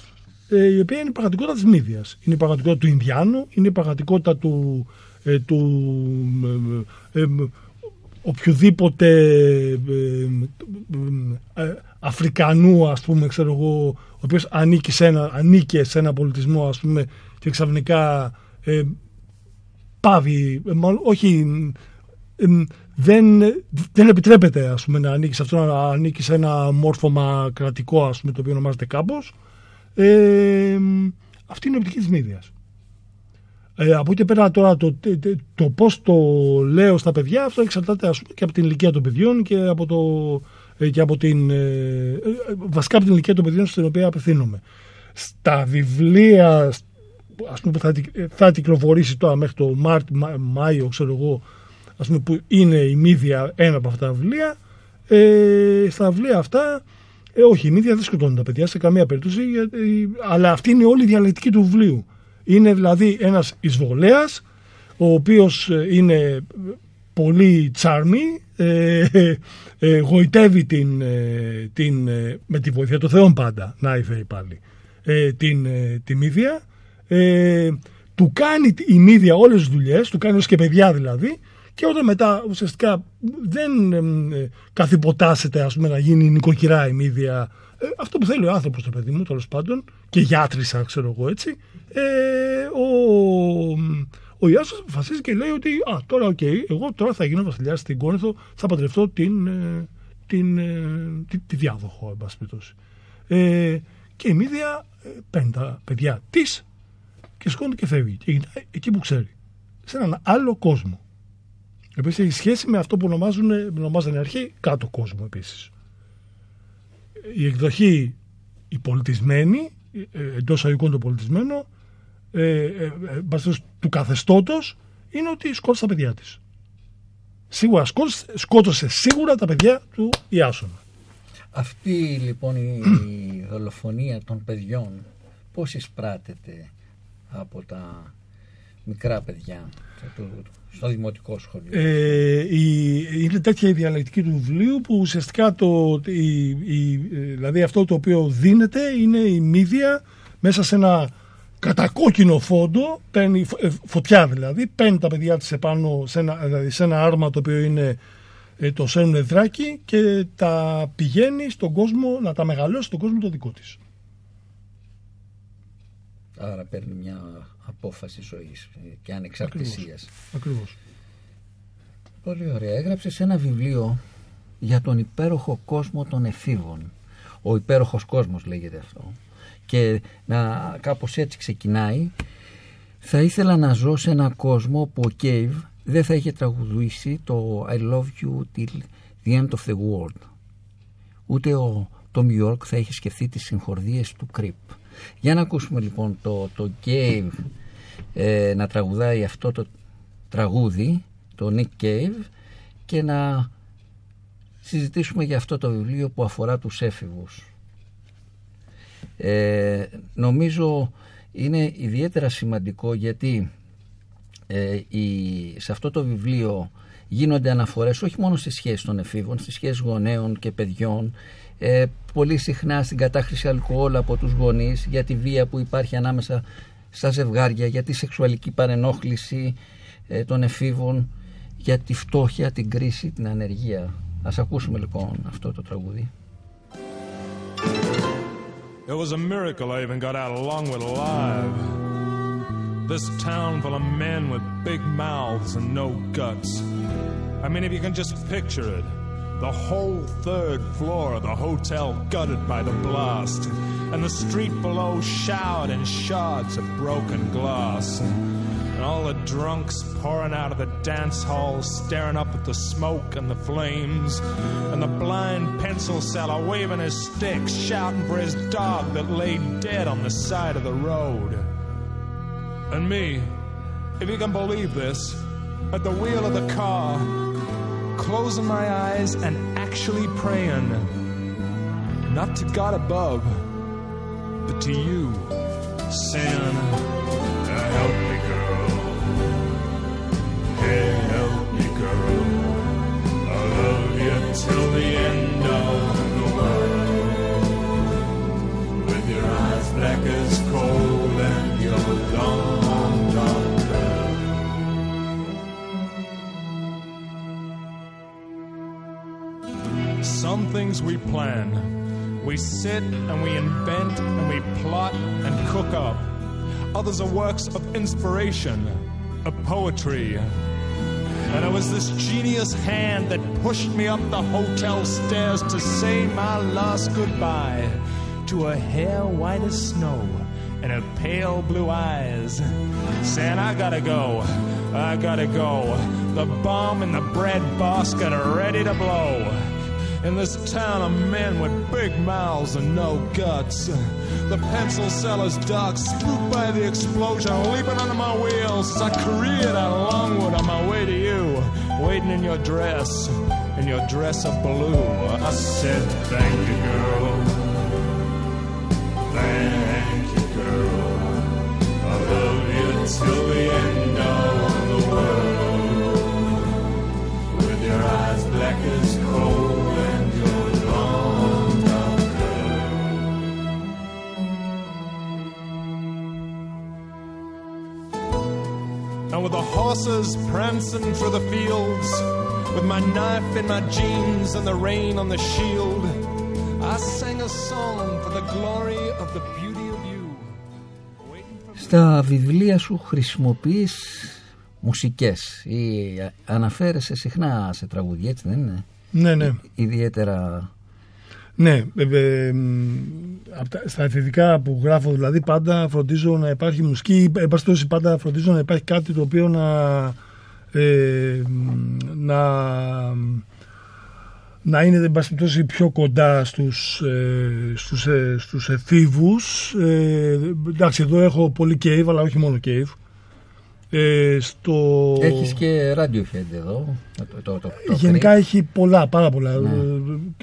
η οποία είναι η πραγματικότητα της Μύδιας. Είναι η πραγματικότητα του Ινδιάνου, είναι η πραγματικότητα του, οποιοδήποτε Αφρικανού, ας πούμε, ξέρω εγώ, ο οποίος ανήκε σε ένα πολιτισμό, ας πούμε, και ξαφνικά πάβει, όχι... Δεν επιτρέπεται, ας πούμε, να ανήκει σε αυτό, να ανήκει σε ένα μόρφωμα κρατικό, ας πούμε, το οποίο ονομάζεται κάπως. Αυτή είναι η οπτική της Μύδιας. Από εκεί πέρα τώρα το πώς το λέω στα παιδιά, αυτό εξαρτάται, ας πούμε, και από την ηλικία των παιδιών και από, βασικά από την ηλικία των παιδιών στην οποία απευθύνομαι. Στα βιβλία, ας πούμε, που θα κυκλοφορήσει τώρα μέχρι το Μάιο, ξέρω εγώ, ας πούμε, που είναι η Μύδια ένα από αυτά τα βιβλία, στα βιβλία αυτά, όχι, η Μύδια δεν σκοτώνει τα παιδιά σε καμία περίπτωση, αλλά αυτή είναι όλη η διαλεκτική του βιβλίου. Είναι δηλαδή ένας εισβολέας, ο οποίος είναι πολύ τσάρμι, γοητεύει με τη βοήθεια των θεών πάντα, να ήφερε πάλι, τη Μύδια, του κάνει η Μύδια όλες τις δουλειές, του κάνει ως και παιδιά δηλαδή, και όταν μετά ουσιαστικά δεν καθυποτάσσεται, ας πούμε, να γίνει νοικοκυρά η Μύδια, αυτό που θέλει ο άνθρωπος, το παιδί μου, τέλος πάντων, και γιατρήσα, ξέρω εγώ, έτσι, ο Ιάσος αποφασίζει και λέει ότι τώρα εγώ τώρα θα γίνω βασιλιάς στην Κόνηθο, θα παντρευτώ τη διάδοχο, εν πάση περιπτώσει. Και η Μύδια παίρνει τα παιδιά της και σκόνται και φεύγει και γυρνάει εκεί που ξέρει, σε έναν άλλο κόσμο. Επίσης έχει σχέση με αυτό που ονομάζανε αρχή κάτω κόσμο επίσης. Η εκδοχή η πολιτισμένη, εντός αγικών το πολιτισμένο, του καθεστώτος, είναι ότι σκότωσε τα παιδιά της. Σίγουρα σκότωσε σίγουρα τα παιδιά του Ιάσονα. Αυτή λοιπόν η δολοφονία των παιδιών πώς εισπράτεται από τα μικρά παιδιά στο δημοτικό σχολείο? Είναι τέτοια η διαλεκτική του βιβλίου που ουσιαστικά δηλαδή αυτό το οποίο δίνεται είναι η Μύδια μέσα σε ένα κατακόκκινο φόντο, φωτιά δηλαδή, παίρνει τα παιδιά της επάνω δηλαδή σε ένα άρμα το οποίο είναι το σένουν εδράκι και τα πηγαίνει στον κόσμο να τα μεγαλώσει στον κόσμο το δικό της. Άρα παίρνει μια απόφαση ζωής και ανεξαρτησίας. Ακριβώς. Πολύ ωραία. Έγραψες ένα βιβλίο για τον υπέροχο κόσμο των εφήβων. Ο υπέροχος κόσμος λέγεται αυτό. Και κάπως έτσι ξεκινάει. Θα ήθελα να ζω σε έναν κόσμο που ο Cave δεν θα είχε τραγουδήσει το I love you till the end of the world. Ούτε ο Tom York θα είχε σκεφτεί τις συγχορδίες του Creep. Για να ακούσουμε λοιπόν το Cave να τραγουδάει αυτό το τραγούδι, το Nick Cave, και να συζητήσουμε για αυτό το βιβλίο που αφορά τους έφηβους. Νομίζω είναι ιδιαίτερα σημαντικό γιατί σε αυτό το βιβλίο γίνονται αναφορές όχι μόνο στις σχέσεις των εφήβων, στις σχέσεις γονέων και παιδιών, πολύ συχνά στην κατάχρηση αλκοόλ από τους γονείς, για τη βία που υπάρχει ανάμεσα στα ζευγάρια, για τη σεξουαλική παρενόχληση των εφήβων, για τη φτώχεια, την κρίση, την ανεργία. Ας ακούσουμε λοιπόν αυτό το τραγούδι. It was a miracle I even got out along with alive. This town full of men with big mouths and no guts. I mean, if you can just picture it. The whole third floor of the hotel gutted by the blast, and the street below showered in shards of broken glass, and all the drunks pouring out of the dance hall, staring up at the smoke and the flames, and the blind pencil seller waving his stick, shouting for his dog that lay dead on the side of the road. And me, if you can believe this, at the wheel of the car, closing my eyes and actually praying, not to God above, but to you, sin. Help me, girl. Hey, help me, girl. I'll love you till the end of the world. With your eyes black as coal and your long, long girl. Some things we plan, we sit and we invent and we plot and cook up. Others are works of inspiration, of poetry. And it was this genius hand that pushed me up the hotel stairs to say my last goodbye to her hair white as snow and her pale blue eyes, saying, I gotta go, I gotta go. The bomb in the bread basket are ready to blow. In this town of men with big mouths and no guts, the pencil seller's dog spooked by the explosion, leaping under my wheels. I careered out Longwood on my way to you, waiting in your dress of blue. I said, thank you, girl. Thank you, girl. I love you till the end of the world. With your eyes black as coal. And with the horses prancing through the fields, with my knife in my jeans and the rain on the shield, I sang a song for the glory of the beauty of you. Στα βιβλία σου χρησιμοποιείς μουσικές ή αναφέρεσαι συχνά σε τραγούδια, έτσι δεν είναι? Ναι, ναι. Ιδιαίτερα... Ναι, στα εφηβικά που γράφω δηλαδή πάντα φροντίζω να υπάρχει μουσική, πάντα φροντίζω να υπάρχει κάτι το οποίο να είναι πιο κοντά στους εφήβους. Εντάξει, εδώ έχω πολύ Cave, αλλά όχι μόνο Cave. Έχεις και Radiohead εδώ. Γενικά έχει πολλά, πάρα πολλά. Ναι.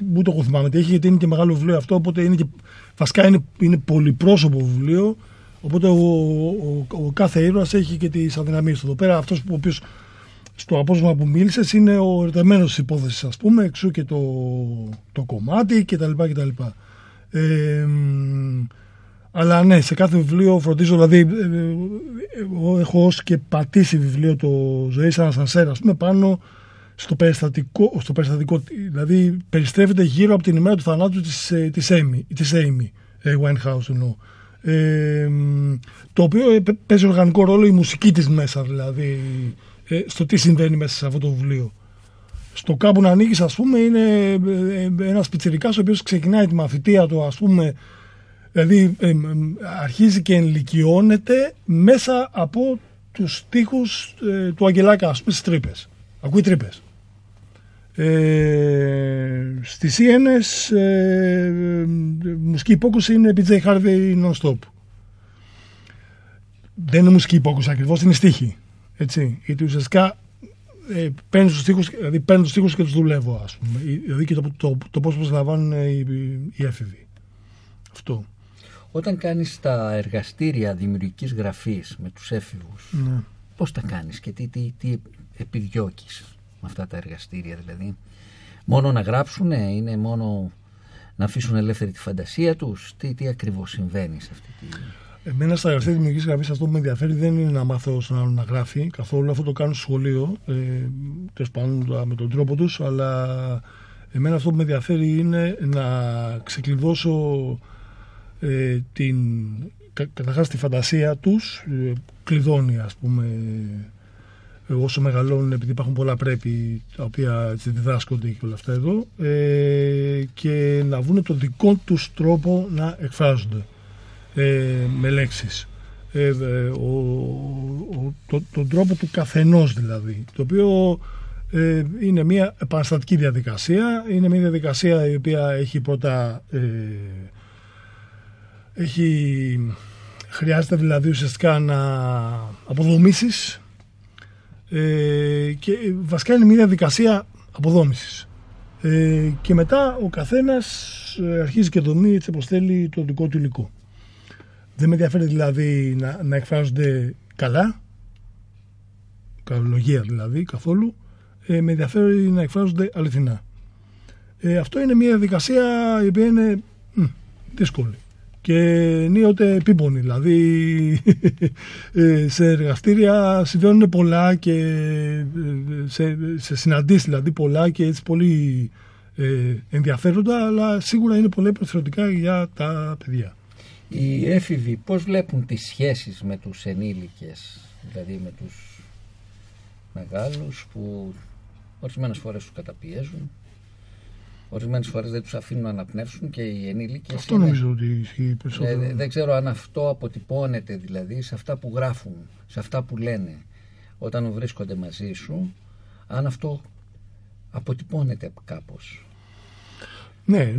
Μου το θυμάμαι τι έχει, γιατί είναι και μεγάλο βιβλίο αυτό. Οπότε είναι και, βασικά είναι πολυπρόσωπο βιβλίο. Οπότε ο κάθε ήρωας έχει και τις αδυναμίες του. Εδώ πέρα, αυτός ο οποίος στο απόσπασμα που μίλησες είναι ο ερταμένος της υπόθεσης, ας πούμε, εξού και το κομμάτι κτλ. Αλλά ναι, σε κάθε βιβλίο φροντίζω, δηλαδή εγώ έχω ως και πατήσει βιβλίο το «Ζωή σαν ασανσέρ», ας πούμε, πάνω στο περιστατικό, δηλαδή περιστρέφεται γύρω από την ημέρα του θανάτου της Amy Winehouse, εννοώ. Το οποίο παίζει οργανικό ρόλο η μουσική της μέσα, δηλαδή στο τι συμβαίνει μέσα σε αυτό το βιβλίο. Στο «Κάπου να ανοίγεις», ας πούμε, είναι ένας πιτσιρικάς ο οποίος ξεκινάει τη μαθητεία του, ας πούμε. Δηλαδή αρχίζει και ενηλικιώνεται μέσα από τους στίχους του Αγγελάκα, ας πούμε, στις τρύπες. Ακούει τρύπες. Στις Σιένες μουσική υπόκουση είναι PJ Harvey non-stop. Δεν είναι μουσική υπόκουση ακριβώς, είναι στίχοι. Έτσι, γιατί ουσιαστικά παίρνω τους στίχους, δηλαδή παίρνω τους στίχους και τους δουλεύω, ας πούμε. Δηλαδή και το πώς προσλαμβάνουν οι έφηβοι. Αυτό. Όταν κάνεις τα εργαστήρια δημιουργικής γραφής με τους έφηβους, ναι, πώς τα κάνεις και τι επιδιώκεις με αυτά τα εργαστήρια, δηλαδή μόνο να γράψουν, είναι μόνο να αφήσουν ελεύθερη τη φαντασία τους, τι ακριβώς συμβαίνει σε αυτή τη... Εμένα στα εργαστήρια δημιουργικής γραφής αυτό που με ενδιαφέρει δεν είναι να μάθω στον άλλον να γράφει καθόλου, αυτό το κάνω στο σχολείο με τον τρόπο τους, αλλά εμένα αυτό που με ενδιαφέρει είναι να ξεκλειδώσω καταρχάς τη φαντασία τους, κλειδώνει, ας πούμε, όσο μεγαλώνουν, επειδή υπάρχουν πολλά πρέπει τα οποία διδάσκονται και όλα αυτά εδώ, και να βρουν το δικό τους τρόπο να εκφράζονται με λέξεις. Τον τρόπο του καθενός δηλαδή, το οποίο είναι μια επαναστατική διαδικασία, είναι μια διαδικασία η οποία έχει πρώτα χρειάζεται δηλαδή ουσιαστικά να αποδομήσεις, και βασικά είναι μια διαδικασία αποδόμησης, και μετά ο καθένας αρχίζει και δομεί έτσι όπως θέλει το δικό του υλικό. Δεν με ενδιαφέρει δηλαδή να εκφράζονται καλά, καλολογία δηλαδή καθόλου, με ενδιαφέρει να εκφράζονται αληθινά. Αυτό είναι μια διαδικασία η οποία είναι δύσκολη και νίωτε επίπονη. Δηλαδή σε εργαστήρια συμβαίνουν πολλά και σε συναντήσεις δηλαδή πολλά και έτσι πολύ ενδιαφέροντα, αλλά σίγουρα είναι πολύ προθυρωτικά για τα παιδιά. Οι έφηβοι πώς βλέπουν τις σχέσεις με τους ενήλικες, δηλαδή με τους μεγάλους που ορισμένες φορές τους καταπιέζουν, ορισμένες φορές δεν τους αφήνουν να αναπνεύσουν και οι ενήλικες... Αυτό είναι, νομίζω ότι ισχύει περισσότερο. Δεν ξέρω αν αυτό αποτυπώνεται δηλαδή σε αυτά που γράφουν, σε αυτά που λένε όταν βρίσκονται μαζί σου, αν αυτό αποτυπώνεται κάπως. Ναι.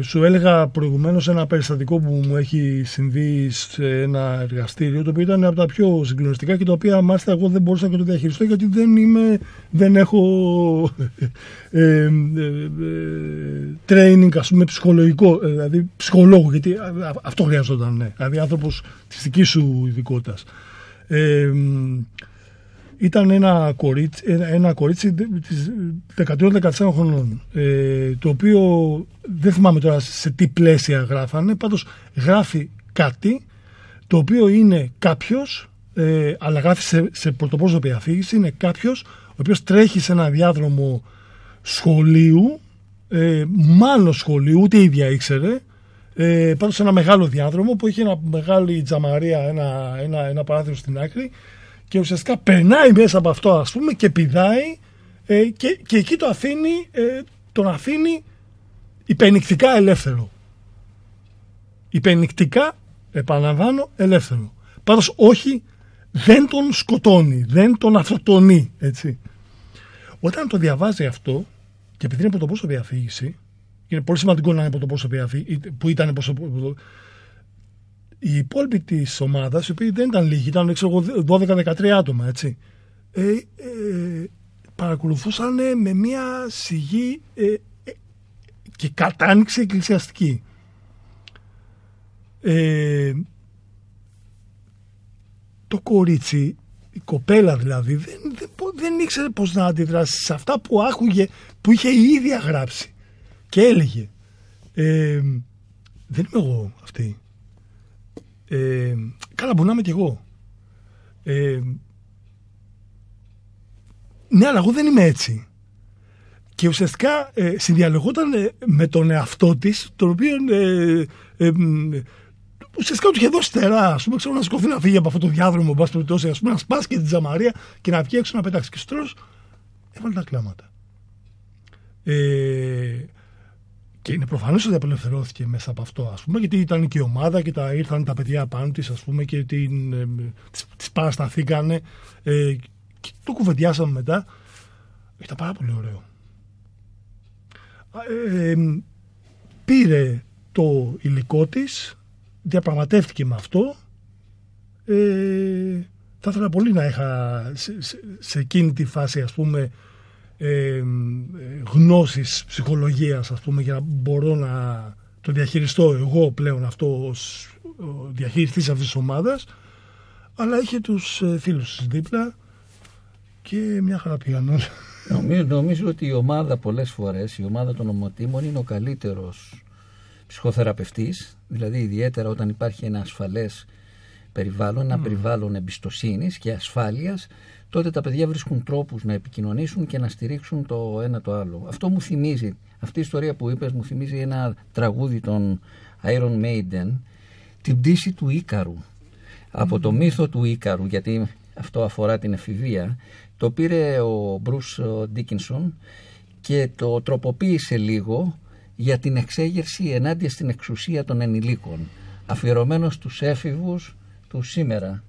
Σου έλεγα προηγουμένως ένα περιστατικό που μου έχει συμβεί σε ένα εργαστήριο, το οποίο ήταν από τα πιο συγκλονιστικά και το οποίο μάλιστα εγώ δεν μπορούσα να το διαχειριστώ, γιατί δεν έχω training, ας πούμε, ψυχολογικό, δηλαδή ψυχολόγο, γιατί αυτό χρειαζόταν, ναι, δηλαδή άνθρωπος της δικής σου ειδικότητας. Ήταν ένα κορίτσι της 13-14 χρονών, το οποίο δεν θυμάμαι τώρα σε τι πλαίσια γράφανε, πάντως γράφει κάτι το οποίο είναι κάποιος, αλλά γράφει σε πρωτοπρόσωπη αφήγηση, είναι κάποιος ο οποίος τρέχει σε ένα διάδρομο σχολείου, μάλλον σχολείου, ούτε ίδια ήξερε, πάντως σε ένα μεγάλο διάδρομο που είχε ένα μεγάλη τζαμαρία, ένα παράθυρο στην άκρη, και ουσιαστικά περνάει μέσα από αυτό, ας πούμε, και πηδάει, και εκεί τον αφήνει υπενικτικά ελεύθερο. Υπενικτικά, επαναλαμβάνω, ελεύθερο. Πάντως όχι, δεν τον σκοτώνει, δεν τον αυτοκτονεί, έτσι. Όταν το διαβάζει αυτό, και επειδή είναι πρωτοπρόσωπη αφήγηση, και είναι πολύ σημαντικό να είναι πρωτοπρόσωπη αφήγηση, που ήταν πρωτοπρόσωπη. Οι υπόλοιποι της ομάδας, οι οποίοι δεν ήταν λίγοι, ήταν 12-13 άτομα, έτσι, παρακολουθούσαν με μια σιγή και κατάνοιξη εκκλησιαστική. Το κορίτσι, η κοπέλα δηλαδή, δεν ήξερε πώς να αντιδράσει σε αυτά που άκουγε, που είχε η ίδια γράψει και έλεγε. Δεν είμαι εγώ αυτή. Καλά, μπορεί να είμαι κι εγώ. Ναι, αλλά εγώ δεν είμαι έτσι. Και ουσιαστικά συνδιαλεγόταν με τον εαυτό της, τον οποίο ουσιαστικά του είχε δώσει τερά, ας πούμε, ξέρω, να σηκωθεί να φύγει από αυτό το διάδρομο, μπας περιπτώσει, ας πούμε, να σπάσει και την τζαμαρία και να βγει έξω να πετάξει. Και στο τέλος έβαλε τα κλάματα. Και είναι προφανώς ότι απελευθερώθηκε μέσα από αυτό, ας πούμε, γιατί ήταν και η ομάδα και ήρθαν τα παιδιά πάνω της, ας πούμε, και τις παρασταθήκανε, και το κουβεντιάσαμε μετά. Ήταν πάρα πολύ ωραίο. Πήρε το υλικό της, διαπραγματεύτηκε με αυτό. Θα ήθελα πολύ να είχα σε εκείνη τη φάση, ας πούμε, γνώσεις ψυχολογίας, ας πούμε, για να μπορώ να το διαχειριστώ εγώ πλέον αυτό ως διαχειριστής αυτής της ομάδας, αλλά είχε τους φίλους της δίπλα και μια χαρά πήγαν όλα. Νομίζω ότι η ομάδα πολλές φορές, η ομάδα των ομοτήμων, είναι ο καλύτερος ψυχοθεραπευτής, δηλαδή ιδιαίτερα όταν υπάρχει ένα ασφαλές περιβάλλον, ένα περιβάλλον εμπιστοσύνης και ασφάλειας, τότε τα παιδιά βρίσκουν τρόπους να επικοινωνήσουν και να στηρίξουν το ένα το άλλο. Αυτό μου θυμίζει, αυτή η ιστορία που είπες μου θυμίζει ένα τραγούδι των Iron Maiden, την πτήση του Ίκαρου, από το μύθο του Ίκαρου, γιατί αυτό αφορά την εφηβεία, το πήρε ο Bruce Dickinson και το τροποποίησε λίγο για την εξέγερση ενάντια στην εξουσία των ενηλίκων, αφιερωμένο στους έφηβους του σήμερα.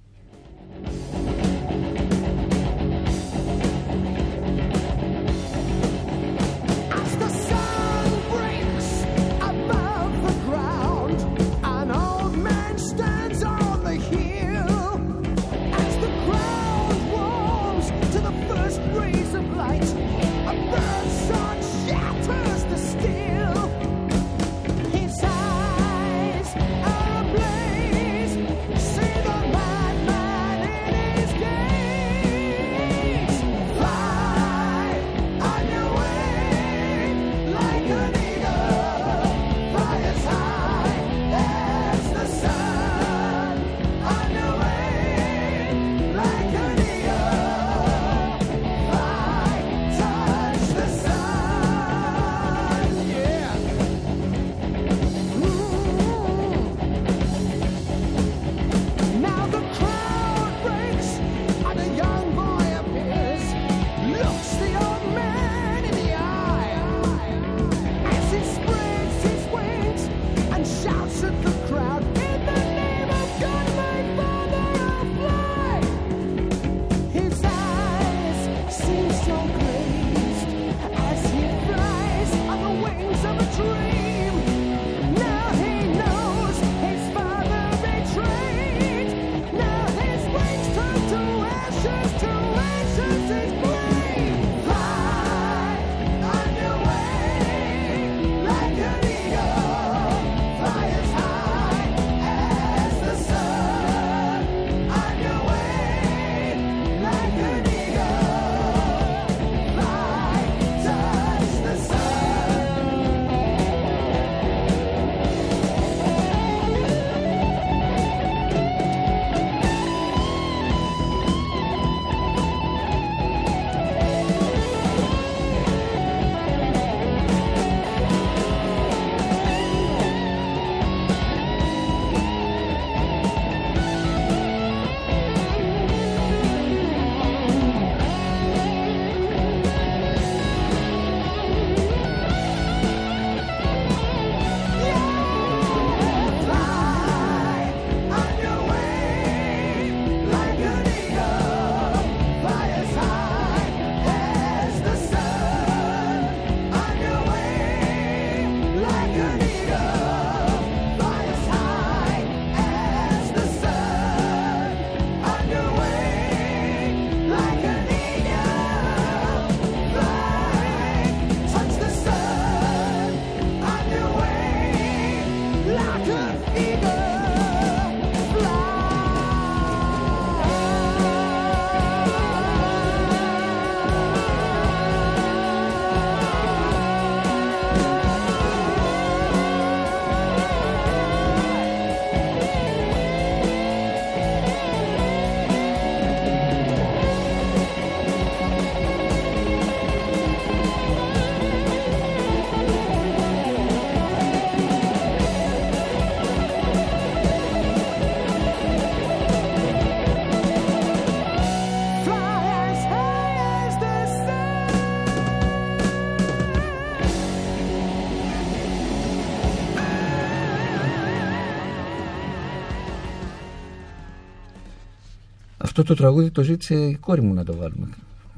Αυτό το τραγούδι το ζήτησε η κόρη μου να το βάλουμε,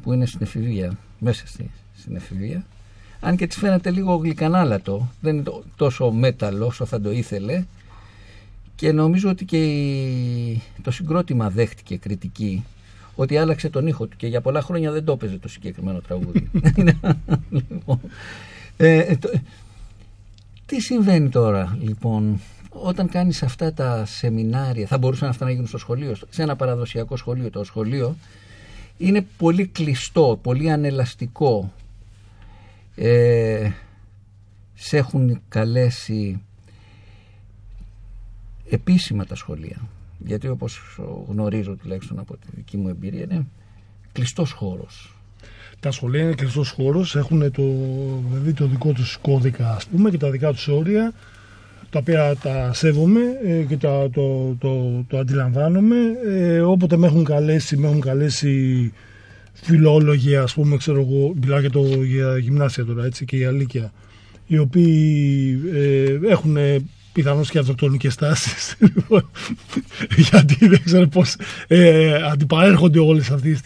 που είναι στην εφηβεία, μέσα στην εφηβεία. Αν και της φαίνεται λίγο γλυκανάλατο, δεν είναι τόσο μέταλλο όσο θα το ήθελε. Και νομίζω ότι και το συγκρότημα δέχτηκε κριτική, ότι άλλαξε τον ήχο του και για πολλά χρόνια δεν το έπαιζε το συγκεκριμένο τραγούδι. Λοιπόν. Τι συμβαίνει τώρα λοιπόν? Όταν κάνεις αυτά τα σεμινάρια, θα μπορούσαν αυτά να γίνουν στο σχολείο, σε ένα παραδοσιακό σχολείο. Το σχολείο είναι πολύ κλειστό, πολύ ανελαστικό. Σε έχουν καλέσει επίσημα τα σχολεία, γιατί όπως γνωρίζω τουλάχιστον από τη δική μου εμπειρία, είναι κλειστός χώρος. Τα σχολεία είναι κλειστός χώρος, έχουν το δικό τους κώδικα, ας πούμε, και τα δικά τους όρια. τα οποία τα σέβομαι και το αντιλαμβάνομαι. Όποτε με έχουν καλέσει φιλόλογοι, ας πούμε, ξέρω εγώ, μιλάω για γυμνάσια τώρα, έτσι, και για λύκεια, οι οποίοι έχουν πιθανώς και αυτοκτονικές τάσεις, γιατί δεν ξέρω πώς αντιπαρέρχονται όλες αυτές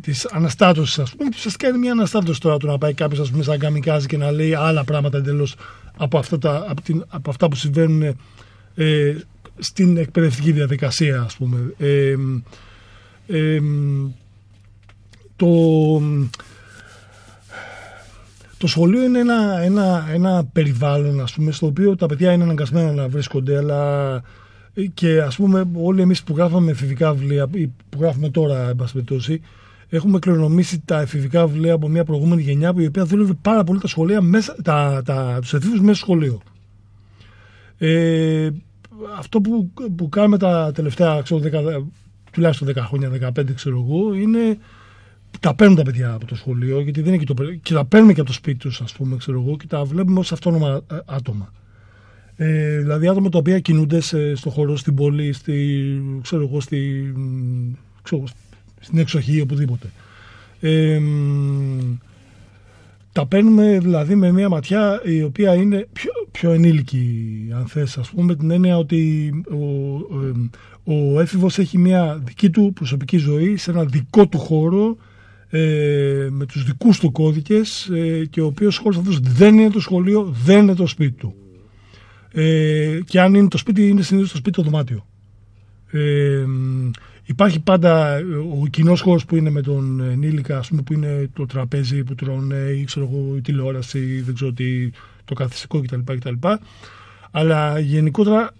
τις αναστάτωσης, ας πούμε, που σας κάνει μια αναστάτωση τώρα, το να πάει κάποιος, ας πούμε, σαν καμικάζι και να λέει άλλα πράγματα εντελώς από αυτά που συμβαίνουν στην εκπαιδευτική διαδικασία, ας πούμε. Το σχολείο είναι ένα περιβάλλον, ας πούμε, στο οποίο τα παιδιά είναι αναγκασμένα να βρίσκονται, αλλά και, ας πούμε, όλοι εμείς που γράφαμε εφηβικά βιβλία ή που γράφουμε τώρα, εν πάση περιπτώσει, έχουμε κληρονομήσει τα εφηβικά βιβλία από μια προηγούμενη γενιά, η οποία δούλευε πάρα πολύ τα σχολεία, τους εφήβους μέσα στο σχολείο. Αυτό που κάνουμε τα τελευταία, ξέρω, τουλάχιστον 10 χρόνια, 15, ξέρω εγώ, είναι τα παίρνουν τα παιδιά από το σχολείο, γιατί δεν είναι και τα παίρνουμε και από το σπίτι τους, ας πούμε, ξέρω εγώ, και τα βλέπουμε ως αυτόνομα άτομα. Δηλαδή άτομα τα οποία κινούνται στον χώρο, στην πόλη, στην εξοχή, οπουδήποτε. Τα παίρνουμε δηλαδή με μια ματιά η οποία είναι πιο ενήλικη, αν θες, ας πούμε, με την έννοια ότι ο έφηβος έχει μια δική του προσωπική ζωή σε ένα δικό του χώρο, με τους δικούς του κώδικες, και ο οποίος χώρος αυτός δεν είναι το σχολείο, δεν είναι το σπίτι του. Και αν είναι το σπίτι, είναι συνήθως το σπίτι, το δωμάτιο. Υπάρχει πάντα ο κοινός χώρος που είναι με τον ενήλικα, ας πούμε, που είναι το τραπέζι που τρώνε, ή ξέρω εγώ, η τηλεόραση, δεν ξέρω τι, το καθιστικό κτλ. Αλλά γενικότερα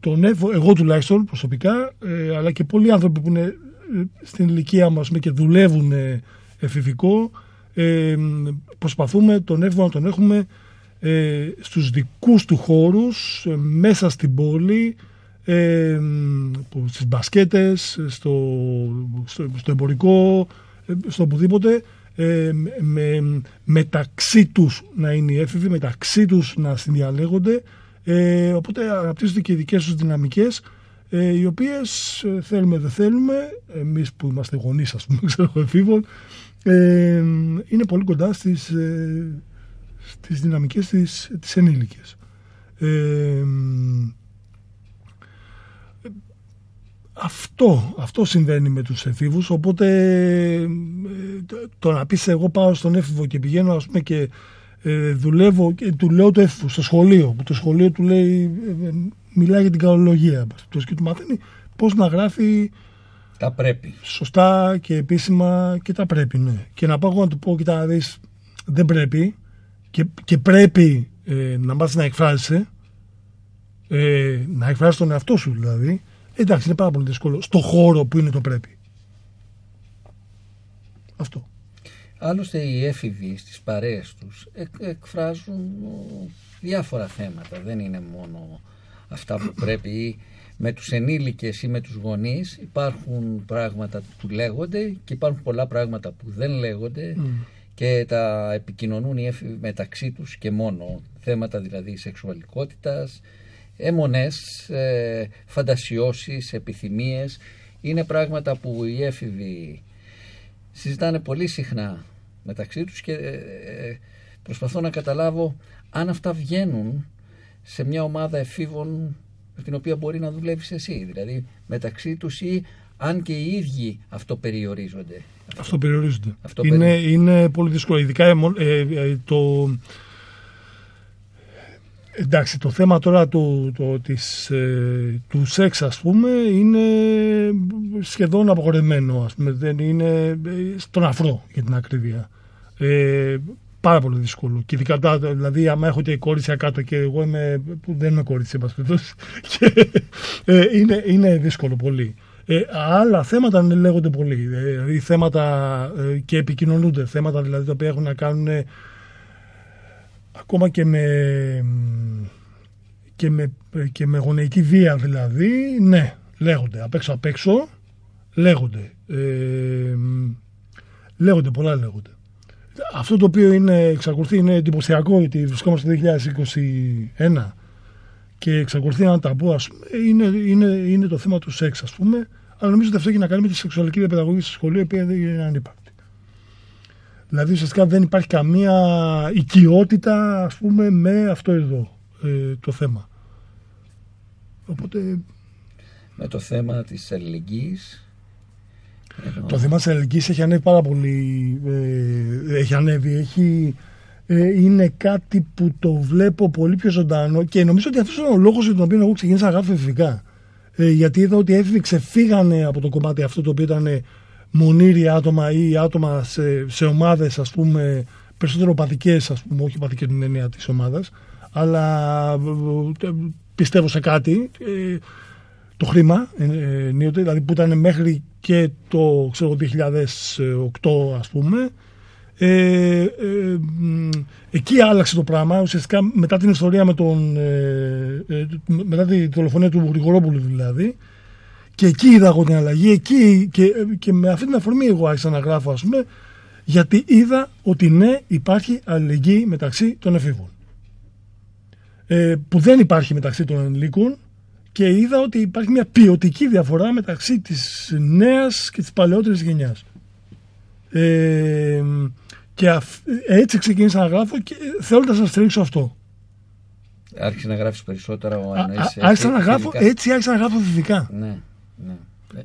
τον εγώ τουλάχιστον προσωπικά, αλλά και πολλοί άνθρωποι που είναι στην ηλικία μας και δουλεύουν εφηβικό, προσπαθούμε τον έφηβο να τον έχουμε στους δικούς του χώρους, μέσα στην πόλη, στις μπασκέτες, στο εμπορικό, στο οπουδήποτε, μεταξύ τους να είναι οι έφηβοι, μεταξύ τους να συνδιαλέγονται, οπότε αναπτύσσονται και οι δικές τους δυναμικές, οι οποίες θέλουμε δεν θέλουμε, εμείς που είμαστε γονείς, ας πούμε, ξέρω, εφήβων, είναι πολύ κοντά στις δυναμικές τις ενήλικες. Αυτό συμβαίνει με τους εφήβους, οπότε το να πεις εγώ πάω στον έφηβο και πηγαίνω, ας πούμε, και δουλεύω και του λέω το έφηβο στο σχολείο, που το σχολείο του λέει, μιλάει για την καλολογία και του μαθαίνει πώς να γράφει τα πρέπει σωστά και επίσημα και τα πρέπει, ναι. Και να πάω να του πω, κοίτα δεις, δεν πρέπει και πρέπει να μάθεις να εκφράζεσαι, να εκφράζεις τον εαυτό σου δηλαδή. Εντάξει, είναι πάρα πολύ δύσκολο στο χώρο που είναι το πρέπει. Αυτό. Άλλωστε οι έφηβοι στις παρέες τους εκφράζουν διάφορα θέματα. Δεν είναι μόνο αυτά που πρέπει. Με τους ενήλικες ή με τους γονείς υπάρχουν πράγματα που λέγονται και υπάρχουν πολλά πράγματα που δεν λέγονται, και τα επικοινωνούν οι έφηβοι μεταξύ τους και μόνο. Θέματα δηλαδή σεξουαλικότητας, αιμονές, φαντασιώσεις, επιθυμίες. Είναι πράγματα που οι έφηβοι συζητάνε πολύ συχνά μεταξύ τους και προσπαθώ να καταλάβω αν αυτά βγαίνουν σε μια ομάδα εφήβων με την οποία μπορεί να δουλεύεις εσύ, δηλαδή μεταξύ τους, ή αν και οι ίδιοι αυτοπεριορίζονται. Είναι πολύ δύσκολο, ειδικά το... Εντάξει, το θέμα τώρα του σεξ, ας πούμε, είναι σχεδόν απαγορευμένο, ας πούμε, δεν είναι στον αφρό, για την ακρίβεια. Πάρα πολύ δύσκολο. Και ειδικά, δηλαδή, άμα έχω και κορίτσια κάτω και εγώ δεν είμαι κορίτσια, είναι δύσκολο πολύ. Άλλα θέματα λέγονται πολύ, δηλαδή θέματα και επικοινωνούνται, θέματα δηλαδή τα οποία έχουν να κάνουν ακόμα και με γονεϊκή βία, δηλαδή, ναι, λέγονται απ' έξω, λέγονται πολλά, λέγονται. Αυτό το οποίο εξακολουθεί είναι εντυπωσιακό, γιατί βρισκόμαστε το 2021 και εξακολουθεί να τα πω, ας πούμε, είναι το θέμα του σεξ, ας πούμε, αλλά νομίζω ότι αυτό έχει να κάνει με τη σεξουαλική διαπαιδαγωγή στο σχολείο, η οποία δεν είναι ανύπαρκτη. Δηλαδή, ουσιαστικά δεν υπάρχει καμία οικειότητα, ας πούμε, με αυτό εδώ το θέμα. Οπότε... Με το θέμα της αλληλεγγύης. Το θέμα της αλληλεγγύης έχει ανέβει πάρα πολύ. Είναι κάτι που το βλέπω πολύ πιο ζωντανό και νομίζω ότι αυτός είναι ο λόγος για τον οποίο εγώ ξεκίνησα να γράφω εφηβικά. Γιατί είδα ότι οι έφηβοι ξεφύγανε από το κομμάτι αυτό το οποίο ήταν μονήρια άτομα ή άτομα σε ομάδες, ας πούμε, περισσότερο παθικές, ας πούμε, όχι παθικές την έννοια της ομάδας, αλλά πιστεύω σε κάτι. Το χρήμα, νίωτε, δηλαδή που ήταν μέχρι και το 2008, ας πούμε, εκεί άλλαξε το πράγμα, ουσιαστικά μετά την ιστορία με τον, μετά τη δολοφονία του Γρηγορόπουλου δηλαδή, και εκεί είδα εγώ την αλλαγή, εκεί και με αυτή την αφορμή εγώ άρχισα να γράφω, ας πούμε, γιατί είδα ότι ναι, υπάρχει αλληλεγγύη μεταξύ των εφήβων, που δεν υπάρχει μεταξύ των ενηλίκων. Και είδα ότι υπάρχει μια ποιοτική διαφορά μεταξύ της νέας και της παλαιότερης γενιάς. Έτσι ξεκίνησα να γράφω και θέλοντας να στηρίξω αυτό. Άρχισε να γράφεις περισσότερα. Άρχισα να γράφω, έτσι άρχισα να γράφω θετικά. Ναι.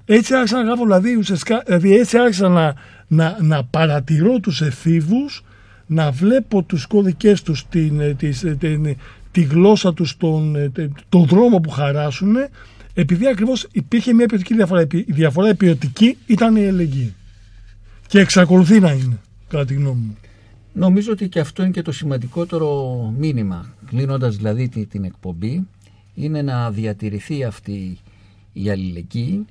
Έτσι άρχισα να γράφω, δηλαδή ουσιαστικά, δηλαδή έτσι άρχισα να παρατηρώ τους εφήβους, να βλέπω τους κώδικες τους, τη γλώσσα τους, τον δρόμο που χαράσουν, επειδή ακριβώς υπήρχε μια ποιοτική διαφορά. Η διαφορά ποιοτική ήταν η ελεγγύη. Και εξακολουθεί να είναι, κατά τη γνώμη μου. Νομίζω ότι και αυτό είναι και το σημαντικότερο μήνυμα, κλείνοντας δηλαδή την εκπομπή, είναι να διατηρηθεί αυτή η αλληλεγγύη,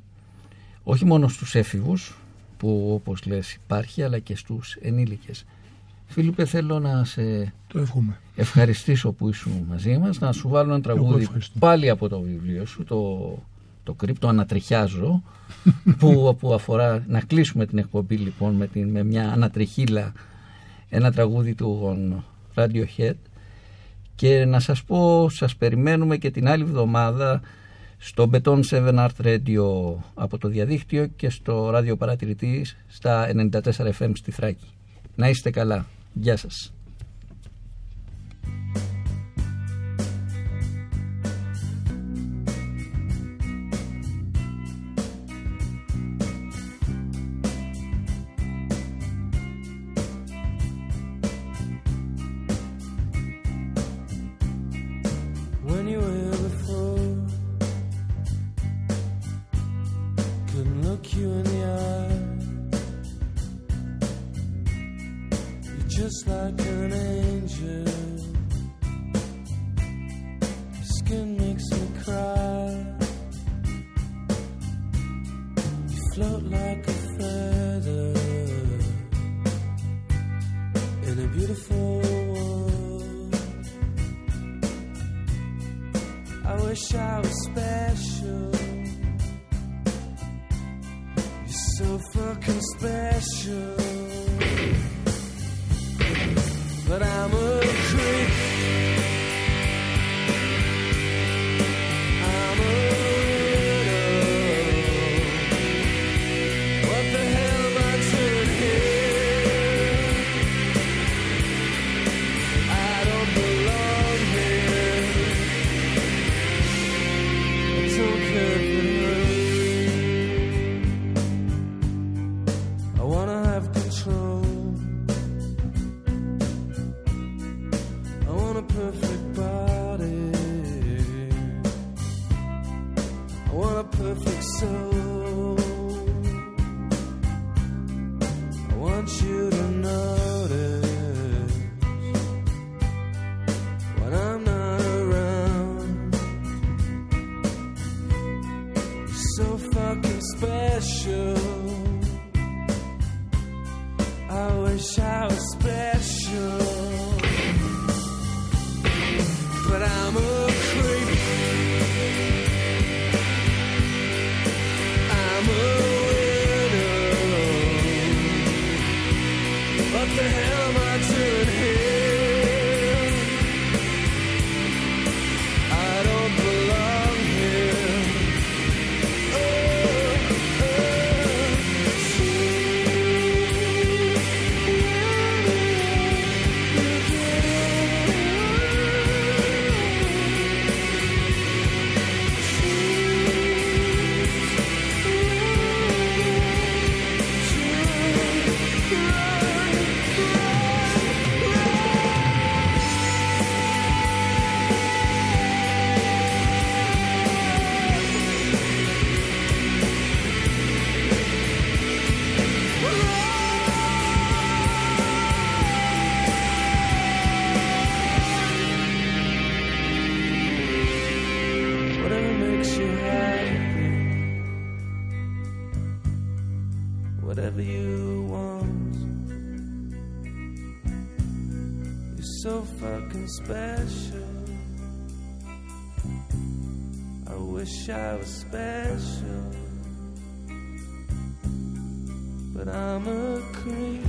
όχι μόνο στους έφηβους, που όπως λες υπάρχει, αλλά και στους ενήλικες. Φίλιππε, θέλω να σε ευχαριστήσω που ήσουν μαζί μας, να σου βάλω ένα τραγούδι πάλι από το βιβλίο σου, το κρύπτο ανατριχιάζω, που αφορά, να κλείσουμε την εκπομπή λοιπόν με μια ανατριχίλα, ένα τραγούδι του Radiohead, και να σας πω, σας περιμένουμε και την άλλη εβδομάδα στο Beton Art Radio από το διαδίκτυο και στο Ράδιο Παρατηρητής στα 94 FM στη Θράκη. Να είστε καλά. Γεια σας. You're so fucking special. I wish I was special, but I'm a creep.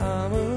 I'm a